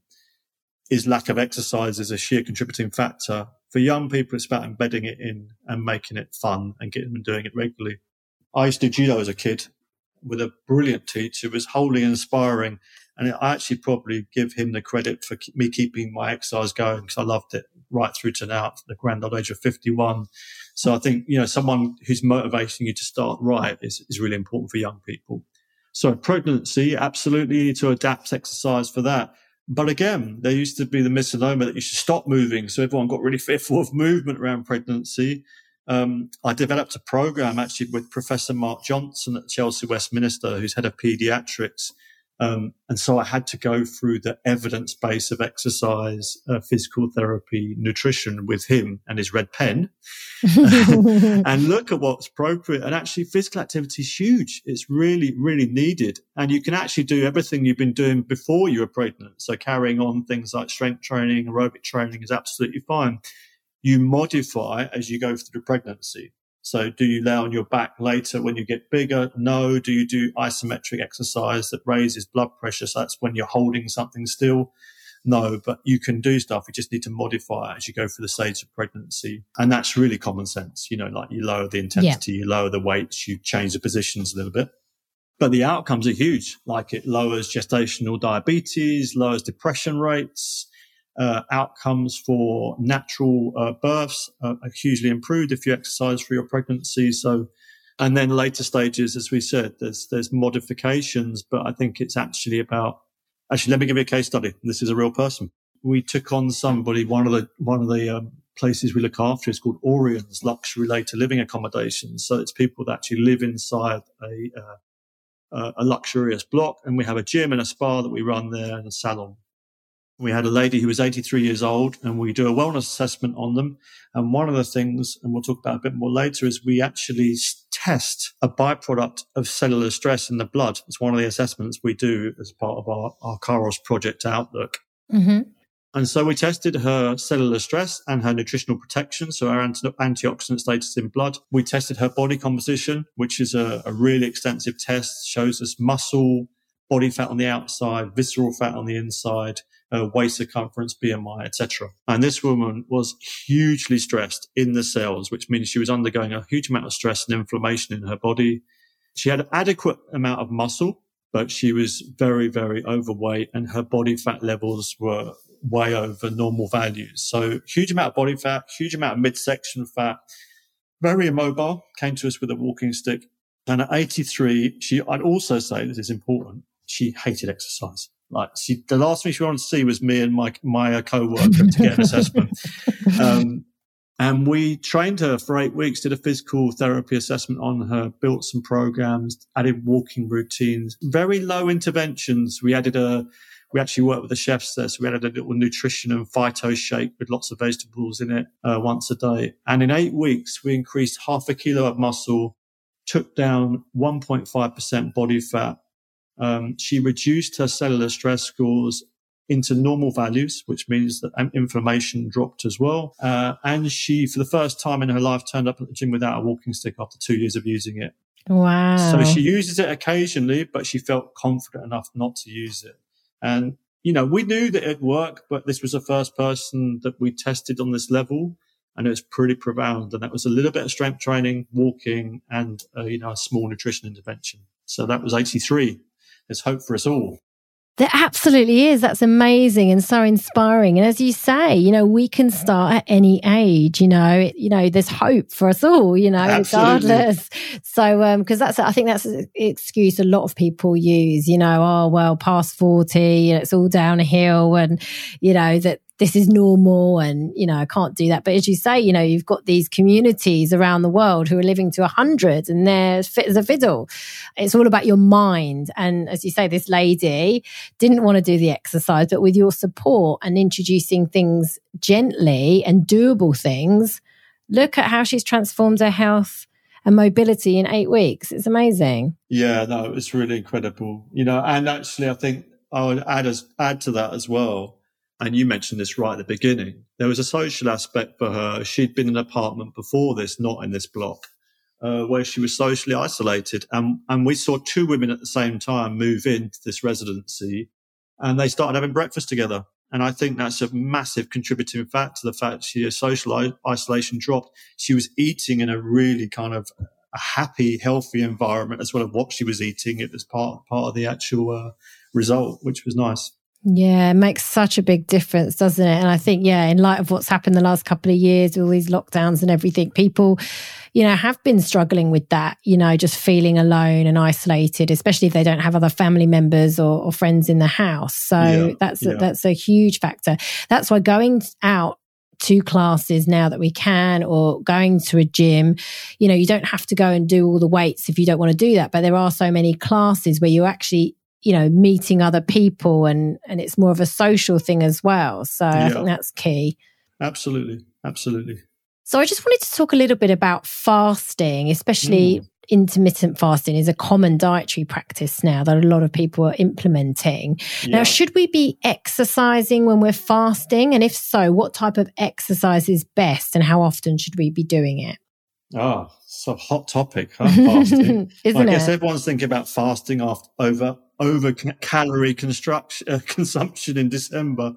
is lack of exercise is a sheer contributing factor. For young people, it's about embedding it in and making it fun and getting them doing it regularly. I used to do judo as a kid with a brilliant teacher who was wholly inspiring. And I actually probably give him the credit for me keeping my exercise going because I loved it right through to now, the grand old age of 51. So I think, you know, someone who's motivating you to start right is really important for young people. So pregnancy, absolutely you need to adapt exercise for that. But again, there used to be the misnomer that you should stop moving. So everyone got really fearful of movement around pregnancy. I developed a program actually with Professor Mark Johnson at Chelsea Westminster, who's head of paediatrics. And so I had to go through the evidence base of exercise, physical therapy, nutrition with him and his red pen and look at what's appropriate. And actually physical activity is huge. It's really, really needed. And you can actually do everything you've been doing before you were pregnant. So carrying on things like strength training, aerobic training is absolutely fine. You modify as you go through the pregnancy. So do you lay on your back later when you get bigger? No. Do you do isometric exercise that raises blood pressure? So that's when you're holding something still? No, but you can do stuff. You just need to modify as you go through the stage of pregnancy. And that's really common sense. You know, like you lower the intensity, you lower the weights, you change the positions a little bit. But the outcomes are huge. Like it lowers gestational diabetes, lowers depression rates. Outcomes for natural births are hugely improved if you exercise for your pregnancy. So, and then later stages, as we said, there's modifications, but I think it's actually about, let me give you a case study. This is a real person. We took on somebody, one of the places we look after is called Orion's Luxury Later Living Accommodation. So it's people that actually live inside a luxurious block, and we have a gym and a spa that we run there and a salon. We had a lady who was 83 years old, and we do a wellness assessment on them. And one of the things, and we'll talk about a bit more later, is we actually test a byproduct of cellular stress in the blood. It's one of the assessments we do as part of our Kairos Project Outlook. Mm-hmm. And so we tested her cellular stress and her nutritional protection, so her antioxidant status in blood. We tested her body composition, which is a really extensive test, shows us muscle, body fat on the outside, visceral fat on the inside, waist circumference, BMI, etc. And this woman was hugely stressed in the cells, which means she was undergoing a huge amount of stress and inflammation in her body. She had an adequate amount of muscle, but she was very, very overweight, and her body fat levels were way over normal values. So huge amount of body fat, huge amount of midsection fat, very immobile, came to us with a walking stick. And at 83, I'd also say this is important, she hated exercise. Like the last thing she wanted to see was me and my co-worker to get an assessment. And we trained her for 8 weeks, did a physical therapy assessment on her, built some programs, added walking routines, very low interventions. We actually worked with the chefs there, so we added a little nutrition and phyto shake with lots of vegetables in it once a day. And in 8 weeks, we increased 0.5 kilo of muscle, took down 1.5% body fat. She reduced her cellular stress scores into normal values, which means that inflammation dropped as well. And she, for the first time in her life, turned up at the gym without a walking stick after 2 years of using it. Wow. So she uses it occasionally, but she felt confident enough not to use it. And, you know, we knew that it'd work, but this was the first person that we tested on this level, and it was pretty profound. And that was a little bit of strength training, walking, and, you know, a small nutrition intervention. So that was 83. There's hope for us all. There absolutely is. That's amazing and so inspiring. And as you say, you know, we can start at any age, you know, there's hope for us all, you know, absolutely. Regardless. So, because I think that's an excuse a lot of people use, you know, oh, well, past 40, you know, it's all downhill and, you know, that this is normal and, you know, I can't do that. But as you say, you know, you've got these communities around the world who are living to 100 and they're fit as a fiddle. It's all about your mind. And as you say, this lady didn't want to do the exercise, but with your support and introducing things gently and doable things, look at how she's transformed her health and mobility in 8 weeks. It's amazing. Yeah, no, it's really incredible. You know, and actually I think I would add to that as well. And you mentioned this right at the beginning. There was a social aspect for her. She'd been in an apartment before this, not in this block, where she was socially isolated. And we saw two women at the same time move into this residency, and they started having breakfast together. And I think that's a massive contributing factor to the fact she, her social isolation dropped. She was eating in a really kind of a happy, healthy environment as well as what she was eating. It was part of the actual result, which was nice. Yeah, it makes such a big difference, doesn't it? And I think, yeah, in light of what's happened the last couple of years, all these lockdowns and everything, people, you know, have been struggling with that, you know, just feeling alone and isolated, especially if they don't have other family members or friends in the house. So that's a huge factor. That's why going out to classes now that we can, or going to a gym, you know, you don't have to go and do all the weights if you don't want to do that. But there are so many classes where you actually, you know, meeting other people and it's more of a social thing as well. So yeah. I think that's key. Absolutely. Absolutely. So I just wanted to talk a little bit about fasting, especially intermittent fasting is a common dietary practice now that a lot of people are implementing. Yeah. Now, should we be exercising when we're fasting? And if so, what type of exercise is best and how often should we be doing it? Oh, it's a hot topic, huh? Fasting. I guess everyone's thinking about fasting over calorie consumption in December.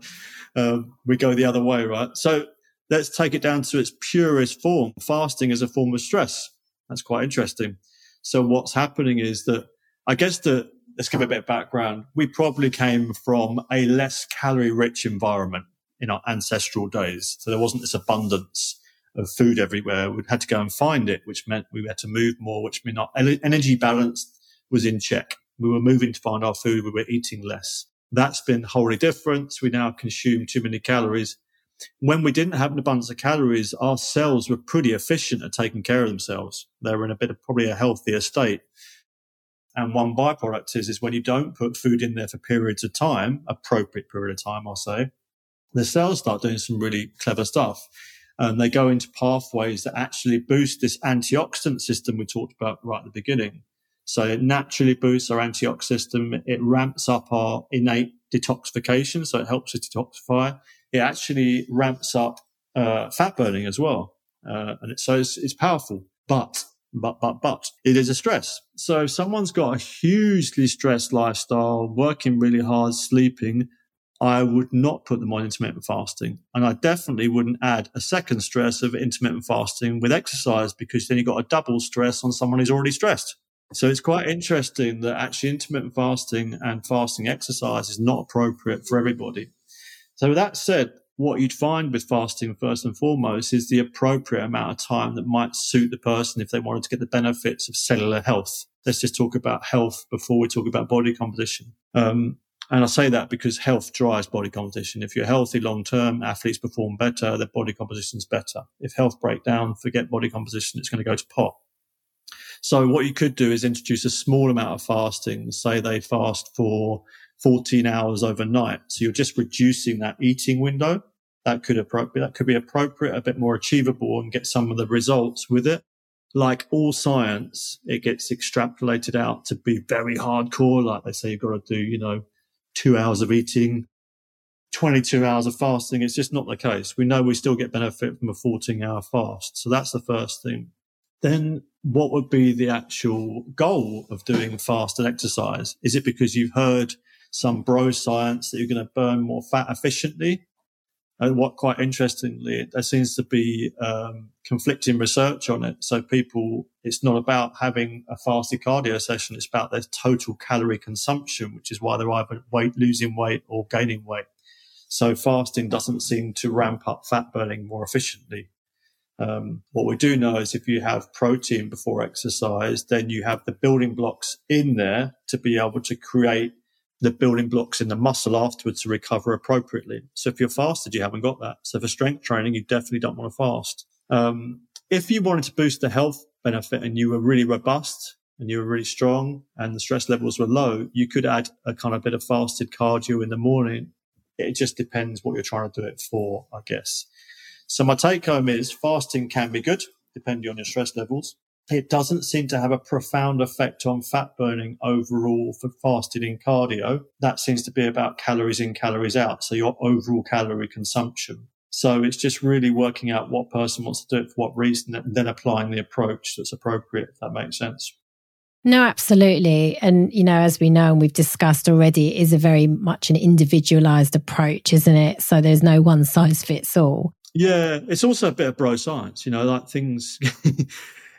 We go the other way, right? So let's take it down to its purest form. Fasting is a form of stress. That's quite interesting. So what's happening is that, I guess let's give a bit of background. We probably came from a less calorie rich environment in our ancestral days. So there wasn't this abundance of food everywhere. We had to go and find it, which meant we had to move more, which meant our energy balance was in check. We were moving to find our food. We were eating less. That's been wholly different. We now consume too many calories. When we didn't have an abundance of calories, our cells were pretty efficient at taking care of themselves. They were in a bit of probably a healthier state. And one byproduct is when you don't put food in there for periods of time, appropriate period of time, I'll say, the cells start doing some really clever stuff. And they go into pathways that actually boost this antioxidant system we talked about right at the beginning. So it naturally boosts our antioxidant system. It ramps up our innate detoxification, so it helps us detoxify. It actually ramps up fat burning as well, and it's powerful. But it is a stress. So if someone's got a hugely stressed lifestyle, working really hard, sleeping, I would not put them on intermittent fasting, and I definitely wouldn't add a second stress of intermittent fasting with exercise, because then you've got a double stress on someone who's already stressed. So it's quite interesting that actually intermittent fasting and fasting exercise is not appropriate for everybody. So with that said, what you'd find with fasting first and foremost is the appropriate amount of time that might suit the person if they wanted to get the benefits of cellular health. Let's just talk about health before we talk about body composition. And I say that because health drives body composition. If you're healthy long-term, athletes perform better, their body composition's better. If health breaks down, forget body composition, it's going to go to pot. So what you could do is introduce a small amount of fasting. Say they fast for 14 hours overnight. So you're just reducing that eating window. That could be appropriate, a bit more achievable, and get some of the results with it. Like all science, it gets extrapolated out to be very hardcore. Like they say, you've got to do, 2 hours of eating, 22 hours of fasting. It's just not the case. We know we still get benefit from a 14-hour fast. So that's the first thing. then what would be the actual goal of doing fast and exercise? Is it because you've heard some bro science that you're going to burn more fat efficiently? And what, quite interestingly, there seems to be conflicting research on it. So people, it's not about having a fasted cardio session. It's about their total calorie consumption, which is why they're either losing weight or gaining weight. So fasting doesn't seem to ramp up fat burning more efficiently. What we do know is if you have protein before exercise, then you have the building blocks in there to be able to create the building blocks in the muscle afterwards to recover appropriately. So if you're fasted, you haven't got that. So for strength training, you definitely don't want to fast. If you wanted to boost the health benefit and you were really robust and you were really strong and the stress levels were low, you could add a kind of bit of fasted cardio in the morning. It just depends what you're trying to do it for, I guess. So my take home is fasting can be good, depending on your stress levels. It doesn't seem to have a profound effect on fat burning overall for fasting in cardio. That seems to be about calories in, calories out, so your overall calorie consumption. So it's just really working out what person wants to do it for what reason and then applying the approach that's appropriate, if that makes sense. No, absolutely. And, you know, as we know and we've discussed already, it is a very much an individualized approach, isn't it? So there's no one size fits all. Yeah, it's also a bit of bro science, you know, like things...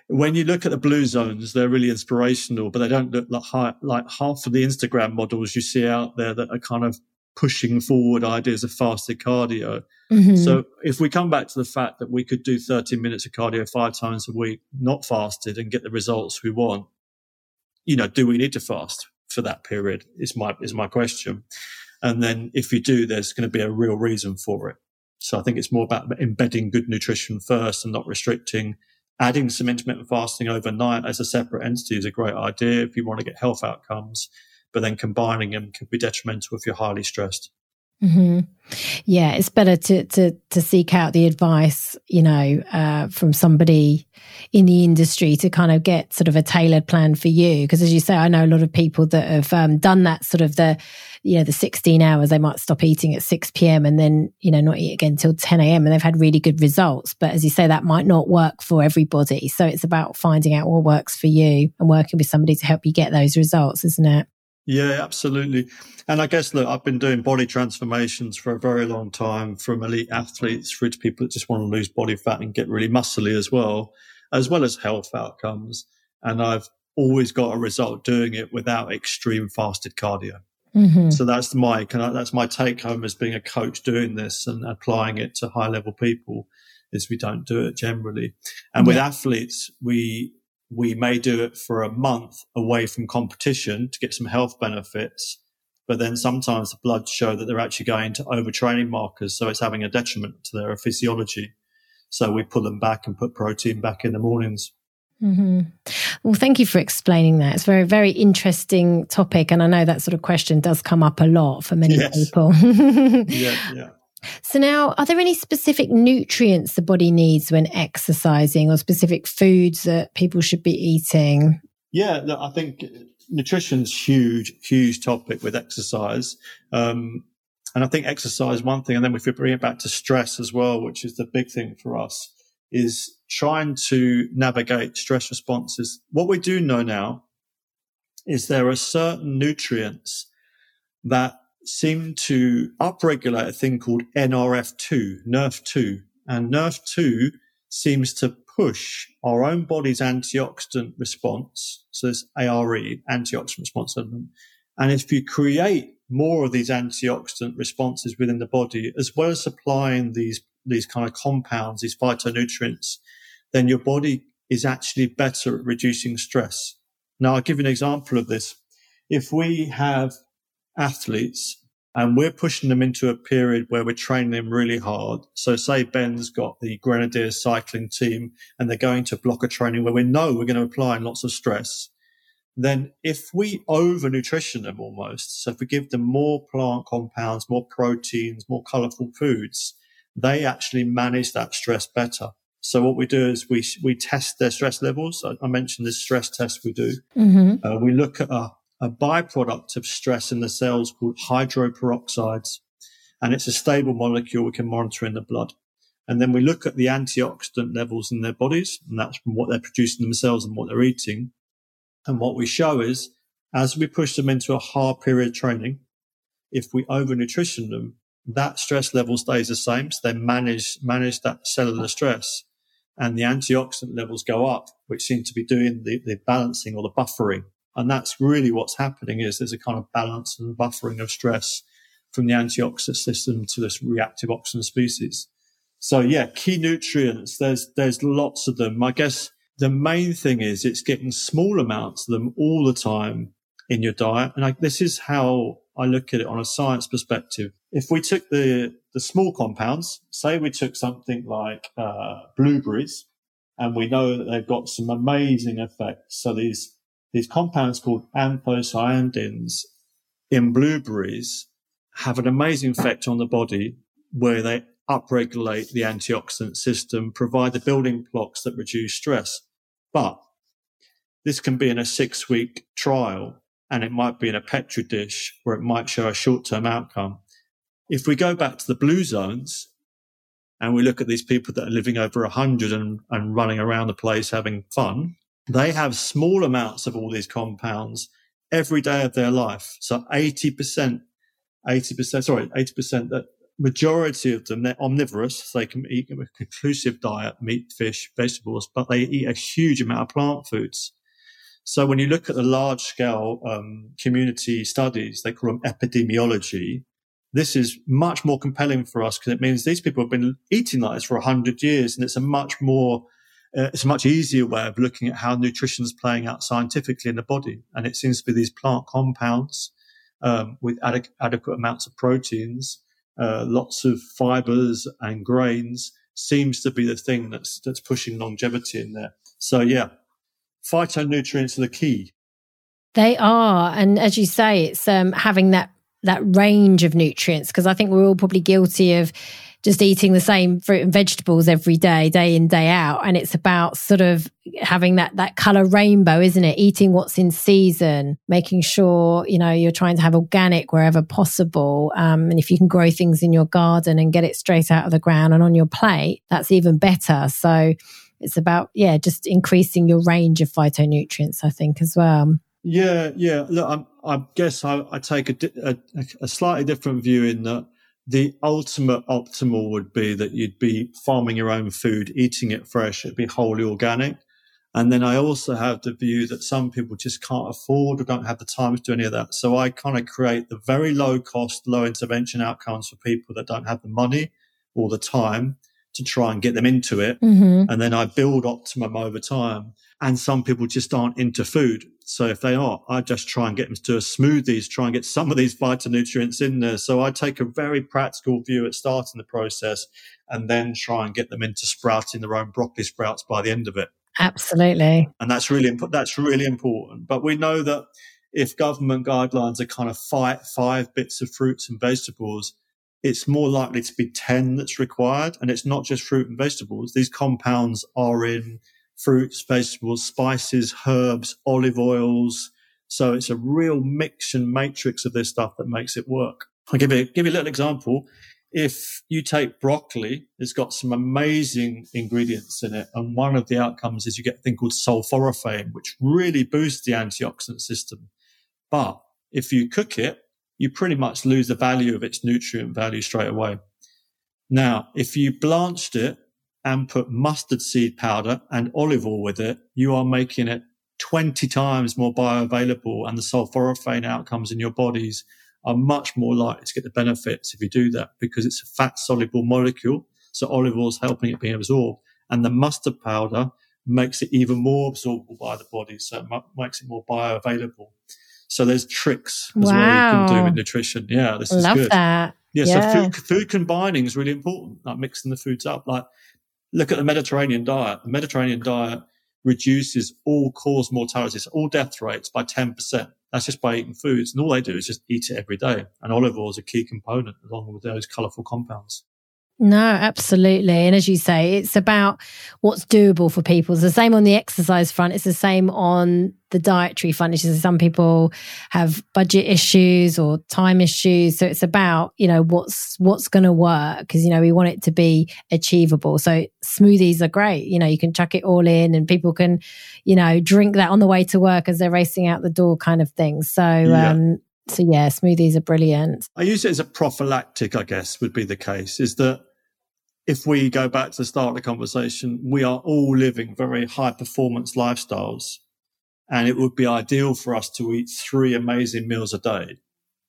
When you look at the blue zones, they're really inspirational, but they don't look like half of the Instagram models you see out there that are kind of pushing forward ideas of fasted cardio. Mm-hmm. So if we come back to the fact that we could do 30 minutes of cardio 5 times a week, not fasted, and get the results we want, you know, do we need to fast for that period is my question. And then if you do, there's going to be a real reason for it. So I think it's more about embedding good nutrition first and not restricting. Adding some intermittent fasting overnight as a separate entity is a great idea if you want to get health outcomes, but then combining them could be detrimental if you're highly stressed. Mm-hmm. Yeah, it's better to seek out the advice, you know, from somebody in the industry to kind of get sort of a tailored plan for you. Because as you say, I know a lot of people that have done that sort of the, you know, the 16 hours, they might stop eating at 6 p.m. and then, you know, not eat again till 10 a.m. and they've had really good results. But as you say, that might not work for everybody. So it's about finding out what works for you and working with somebody to help you get those results, isn't it? Yeah, absolutely. And I guess, look, I've been doing body transformations for a very long time, from elite athletes through to people that just want to lose body fat and get really muscly as well as health outcomes. And I've always got a result doing it without extreme fasted cardio. Mm-hmm. So that's my take home as being a coach doing this and applying it to high level people is we don't do it generally. And with athletes, we may do it for a month away from competition to get some health benefits, but then sometimes the bloods show that they're actually going to overtraining markers, so it's having a detriment to their physiology. So we pull them back and put protein back in the mornings. Mm-hmm. Well, thank you for explaining that. It's a very, very interesting topic, and I know that sort of question does come up a lot for many people. Yeah. So now, are there any specific nutrients the body needs when exercising or specific foods that people should be eating? Yeah, look, I think nutrition's huge topic with exercise. And I think exercise, one thing, and then if we bring it back to stress as well, which is the big thing for us, is trying to navigate stress responses. What we do know now is there are certain nutrients that seem to upregulate a thing called NRF2. And NRF2 seems to push our own body's antioxidant response. So this ARE, antioxidant response element. And if you create more of these antioxidant responses within the body, as well as supplying these kind of compounds, these phytonutrients, then your body is actually better at reducing stress. Now, I'll give you an example of this. If we have athletes and we're pushing them into a period where we're training them really hard. So say Ben's got the Grenadiers cycling team and they're going to a block of training where we know we're going to apply lots of stress. Then if we over-nutrition them almost, so if we give them more plant compounds, more proteins, more colourful foods, they actually manage that stress better. So what we do is we test their stress levels. I mentioned this stress test we do. Mm-hmm. We look at a byproduct of stress in the cells called hydroperoxides, and it's a stable molecule we can monitor in the blood. And then we look at the antioxidant levels in their bodies, and that's from what they're producing themselves and what they're eating. And what we show is, as we push them into a hard period of training, if we overnutrition them, that stress level stays the same. So they manage that cellular stress, and the antioxidant levels go up, which seem to be doing the balancing or the buffering. And that's really what's happening, is there's a kind of balance and buffering of stress from the antioxidant system to this reactive oxygen species. So yeah, key nutrients, there's lots of them. I guess the main thing is it's getting small amounts of them all the time in your diet. And this is how I look at it on a science perspective. If we took the small compounds, say we took something like blueberries, and we know that they've got some amazing effects. So these compounds called anthocyanidins in blueberries have an amazing effect on the body, where they upregulate the antioxidant system, provide the building blocks that reduce stress. But this can be in a 6-week trial, and it might be in a Petri dish where it might show a short-term outcome. If we go back to the blue zones and we look at these people that are living over 100 and running around the place having fun, they have small amounts of all these compounds every day of their life. So 80%, that majority of them, they're omnivorous. So they can eat a conclusive diet, meat, fish, vegetables, but they eat a huge amount of plant foods. So when you look at the large-scale community studies, they call them epidemiology. This is much more compelling for us because it means these people have been eating like this for 100 years, and it's a much easier way of looking at how nutrition is playing out scientifically in the body. And it seems to be these plant compounds with adequate amounts of proteins, lots of fibers and grains seems to be the thing that's pushing longevity in there. So yeah, phytonutrients are the key. They are. And as you say, it's having that range of nutrients, because I think we're all probably guilty of just eating the same fruit and vegetables every day, day in, day out. And it's about sort of having that colour rainbow, isn't it? Eating what's in season, making sure, you're trying to have organic wherever possible. And if you can grow things in your garden and get it straight out of the ground and on your plate, that's even better. So it's about, just increasing your range of phytonutrients, I think, as well. Yeah. Look, I guess I take a slightly different view in that the ultimate optimal would be that you'd be farming your own food, eating it fresh, it'd be wholly organic. And then I also have the view that some people just can't afford or don't have the time to do any of that. So I kind of create the very low cost, low intervention outcomes for people that don't have the money or the time to try and get them into it. Mm-hmm. And then I build optimum over time. And some people just aren't into food. So if they are, I just try and get them to do smoothies, try and get some of these phytonutrients in there. So I take a very practical view at starting the process and then try and get them into sprouting their own broccoli sprouts by the end of it. Absolutely. And that's really important. But we know that if government guidelines are kind of five bits of fruits and vegetables, it's more likely to be 10 that's required. And it's not just fruit and vegetables. These compounds are in fruits, vegetables, spices, herbs, olive oils. So it's a real mix and matrix of this stuff that makes it work. I'll give you a little example. If you take broccoli, it's got some amazing ingredients in it. And one of the outcomes is you get a thing called sulforaphane, which really boosts the antioxidant system. But if you cook it, you pretty much lose the value of its nutrient value straight away. Now, if you blanched it and put mustard seed powder and olive oil with it, you are making it 20 times more bioavailable, and the sulforaphane outcomes in your bodies are much more likely to get the benefits if you do that, because it's a fat-soluble molecule, so olive oil is helping it being absorbed, and the mustard powder makes it even more absorbable by the body, so it makes it more bioavailable. So there's tricks as well you can do with nutrition. Yeah, this is good. Love that. Yeah, so food combining is really important, like mixing the foods up, like look at the Mediterranean diet. The Mediterranean diet reduces all-cause mortalities, all death rates by 10%. That's just by eating foods. And all they do is just eat it every day. And olive oil is a key component along with those colourful compounds. No, absolutely. And as you say, it's about what's doable for people. It's the same on the exercise front. It's the same on the dietary front. Some people have budget issues or time issues. So it's about, you know, what's going to work, because, you know, we want it to be achievable. So smoothies are great. You know, you can chuck it all in and people can, you know, drink that on the way to work as they're racing out the door kind of thing. So, yeah. So yeah, smoothies are brilliant. I use it as a prophylactic, I guess, would be the case, is that if we go back to the start of the conversation, we are all living very high performance lifestyles, and it would be ideal for us to eat 3 amazing meals a day.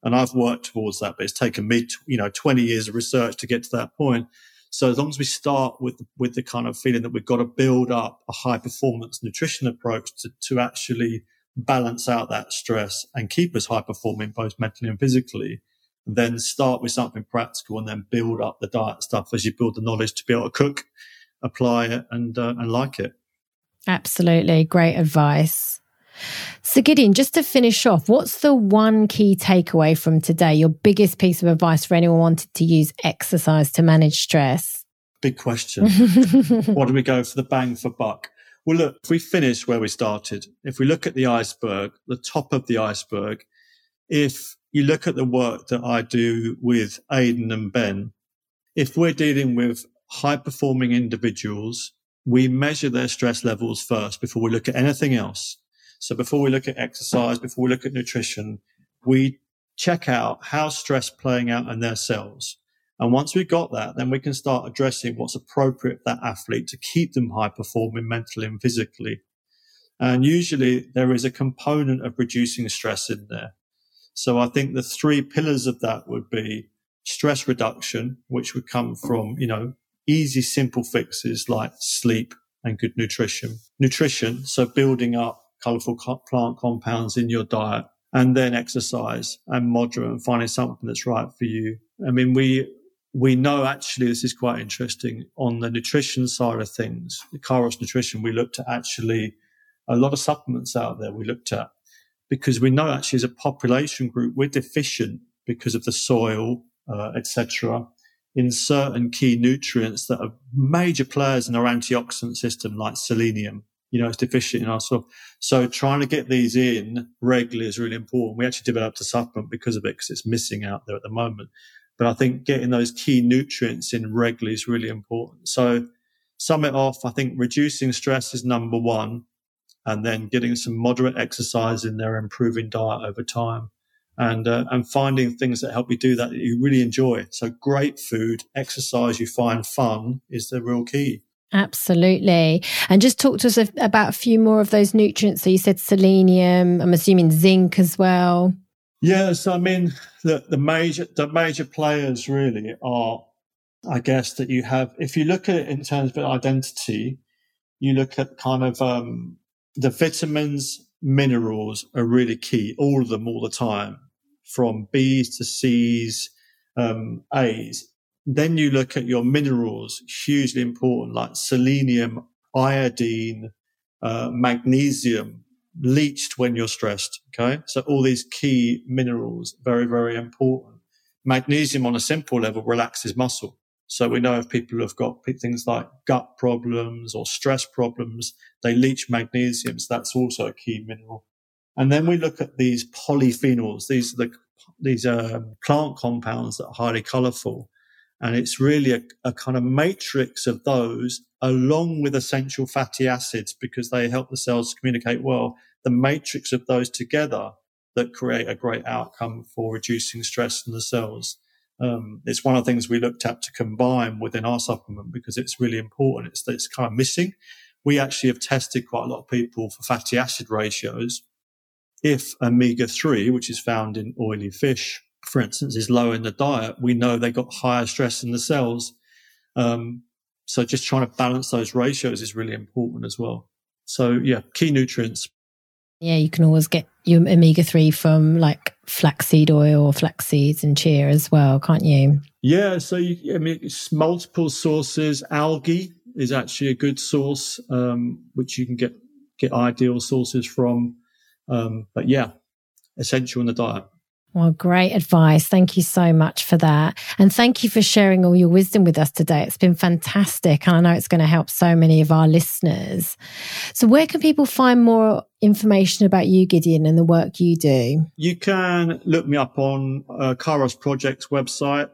And I've worked towards that, but it's taken me, 20 years of research to get to that point. So as long as we start with the kind of feeling that we've got to build up a high performance nutrition approach to actually balance out that stress and keep us high performing both mentally and physically, and then start with something practical and then build up the diet stuff as you build the knowledge to be able to cook, apply it and like it. Absolutely. Great advice. So Gideon, just to finish off, what's the one key takeaway from today, your biggest piece of advice for anyone wanted to use exercise to manage stress? Big question. What do we go for the bang for buck? Well, look, if we finish where we started, if we look at the iceberg, the top of the iceberg, if you look at the work that I do with Aidan and Ben, if we're dealing with high-performing individuals, we measure their stress levels first before we look at anything else. So before we look at exercise, before we look at nutrition, we check out how stress playing out in their cells. And once we've got that, then we can start addressing what's appropriate for that athlete to keep them high-performing mentally and physically. And usually there is a component of reducing stress in there. So I think the 3 pillars of that would be stress reduction, which would come from, easy, simple fixes like sleep and good nutrition. Nutrition, so building up colourful plant compounds in your diet, and then exercise and moderate and finding something that's right for you. I mean, we know actually, this is quite interesting on the nutrition side of things. The Kyros Nutrition, we looked at actually a lot of supplements out there we looked at because we know actually as a population group, we're deficient because of the soil, etc., in certain key nutrients that are major players in our antioxidant system like selenium. It's deficient in our soil. So trying to get these in regularly is really important. We actually developed a supplement because of it, because it's missing out there at the moment. But I think getting those key nutrients in regularly is really important. So sum it off, I think reducing stress is number 1, and then getting some moderate exercise in there, improving diet over time, and finding things that help you do that you really enjoy. So great food, exercise you find fun is the real key. Absolutely. And just talk to us about a few more of those nutrients. So you said selenium, I'm assuming zinc as well. Yeah, so I mean, the major players really are, I guess, that you have, if you look at it in terms of identity, you look at kind of the vitamins, minerals are really key, all of them all the time, from Bs to Cs, As. Then you look at your minerals, hugely important, like selenium, iodine, magnesium, leached when you're stressed. Okay. So all these key minerals, very, very important. Magnesium on a simple level relaxes muscle. So we know if people have got things like gut problems or stress problems, they leach magnesium. So that's also a key mineral. And then we look at these polyphenols. These are plant compounds that are highly colorful. And it's really a kind of matrix of those, along with essential fatty acids, because they help the cells communicate well, the matrix of those together that create a great outcome for reducing stress in the cells. It's one of the things we looked at to combine within our supplement because it's really important. It's kind of missing. We actually have tested quite a lot of people for fatty acid ratios. If omega-3, which is found in oily fish, for instance, is low in the diet, we know they got higher stress in the cells. So just trying to balance those ratios is really important as well. So yeah, key nutrients. Yeah, you can always get your omega-3 from like flaxseed oil or flax seeds and chia as well, can't you? Yeah, so it's multiple sources. Algae is actually a good source, which you can get ideal sources from. But yeah, essential in the diet. Well, great advice. Thank you so much for that. And thank you for sharing all your wisdom with us today. It's been fantastic. And I know it's going to help so many of our listeners. So where can people find more information about you, Gideon, and the work you do? You can look me up on Kairos Project's website,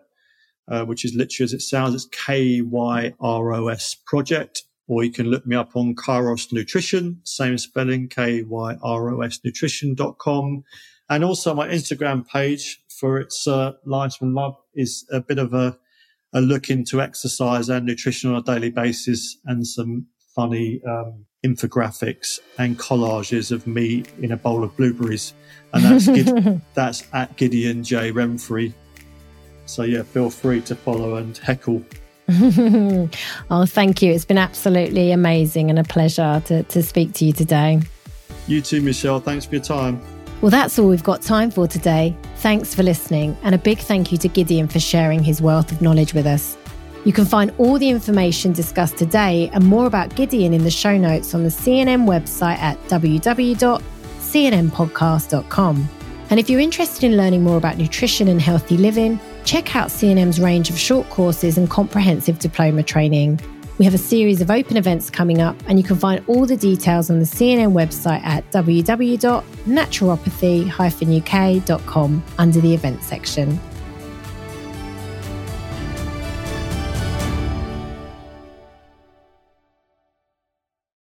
which is literally as it sounds, it's K-Y-R-O-S Project. Or you can look me up on Kyros Nutrition, same spelling, KYROSnutrition.com. And also my Instagram page for its Linesman Love is a bit of a look into exercise and nutrition on a daily basis, and some funny infographics and collages of me in a bowl of blueberries. And that's that's at Gideon J. Renfrey. So yeah, feel free to follow and heckle. Oh, thank you. It's been absolutely amazing and a pleasure to speak to you today. You too, Michelle. Thanks for your time. Well, that's all we've got time for today. Thanks for listening, and a big thank you to Gideon for sharing his wealth of knowledge with us. You can find all the information discussed today and more about Gideon in the show notes on the CNM website at www.cnmpodcast.com. And if you're interested in learning more about nutrition and healthy living, check out CNM's range of short courses and comprehensive diploma training. We have a series of open events coming up, and you can find all the details on the CNM website at www.naturopathy-uk.com under the events section.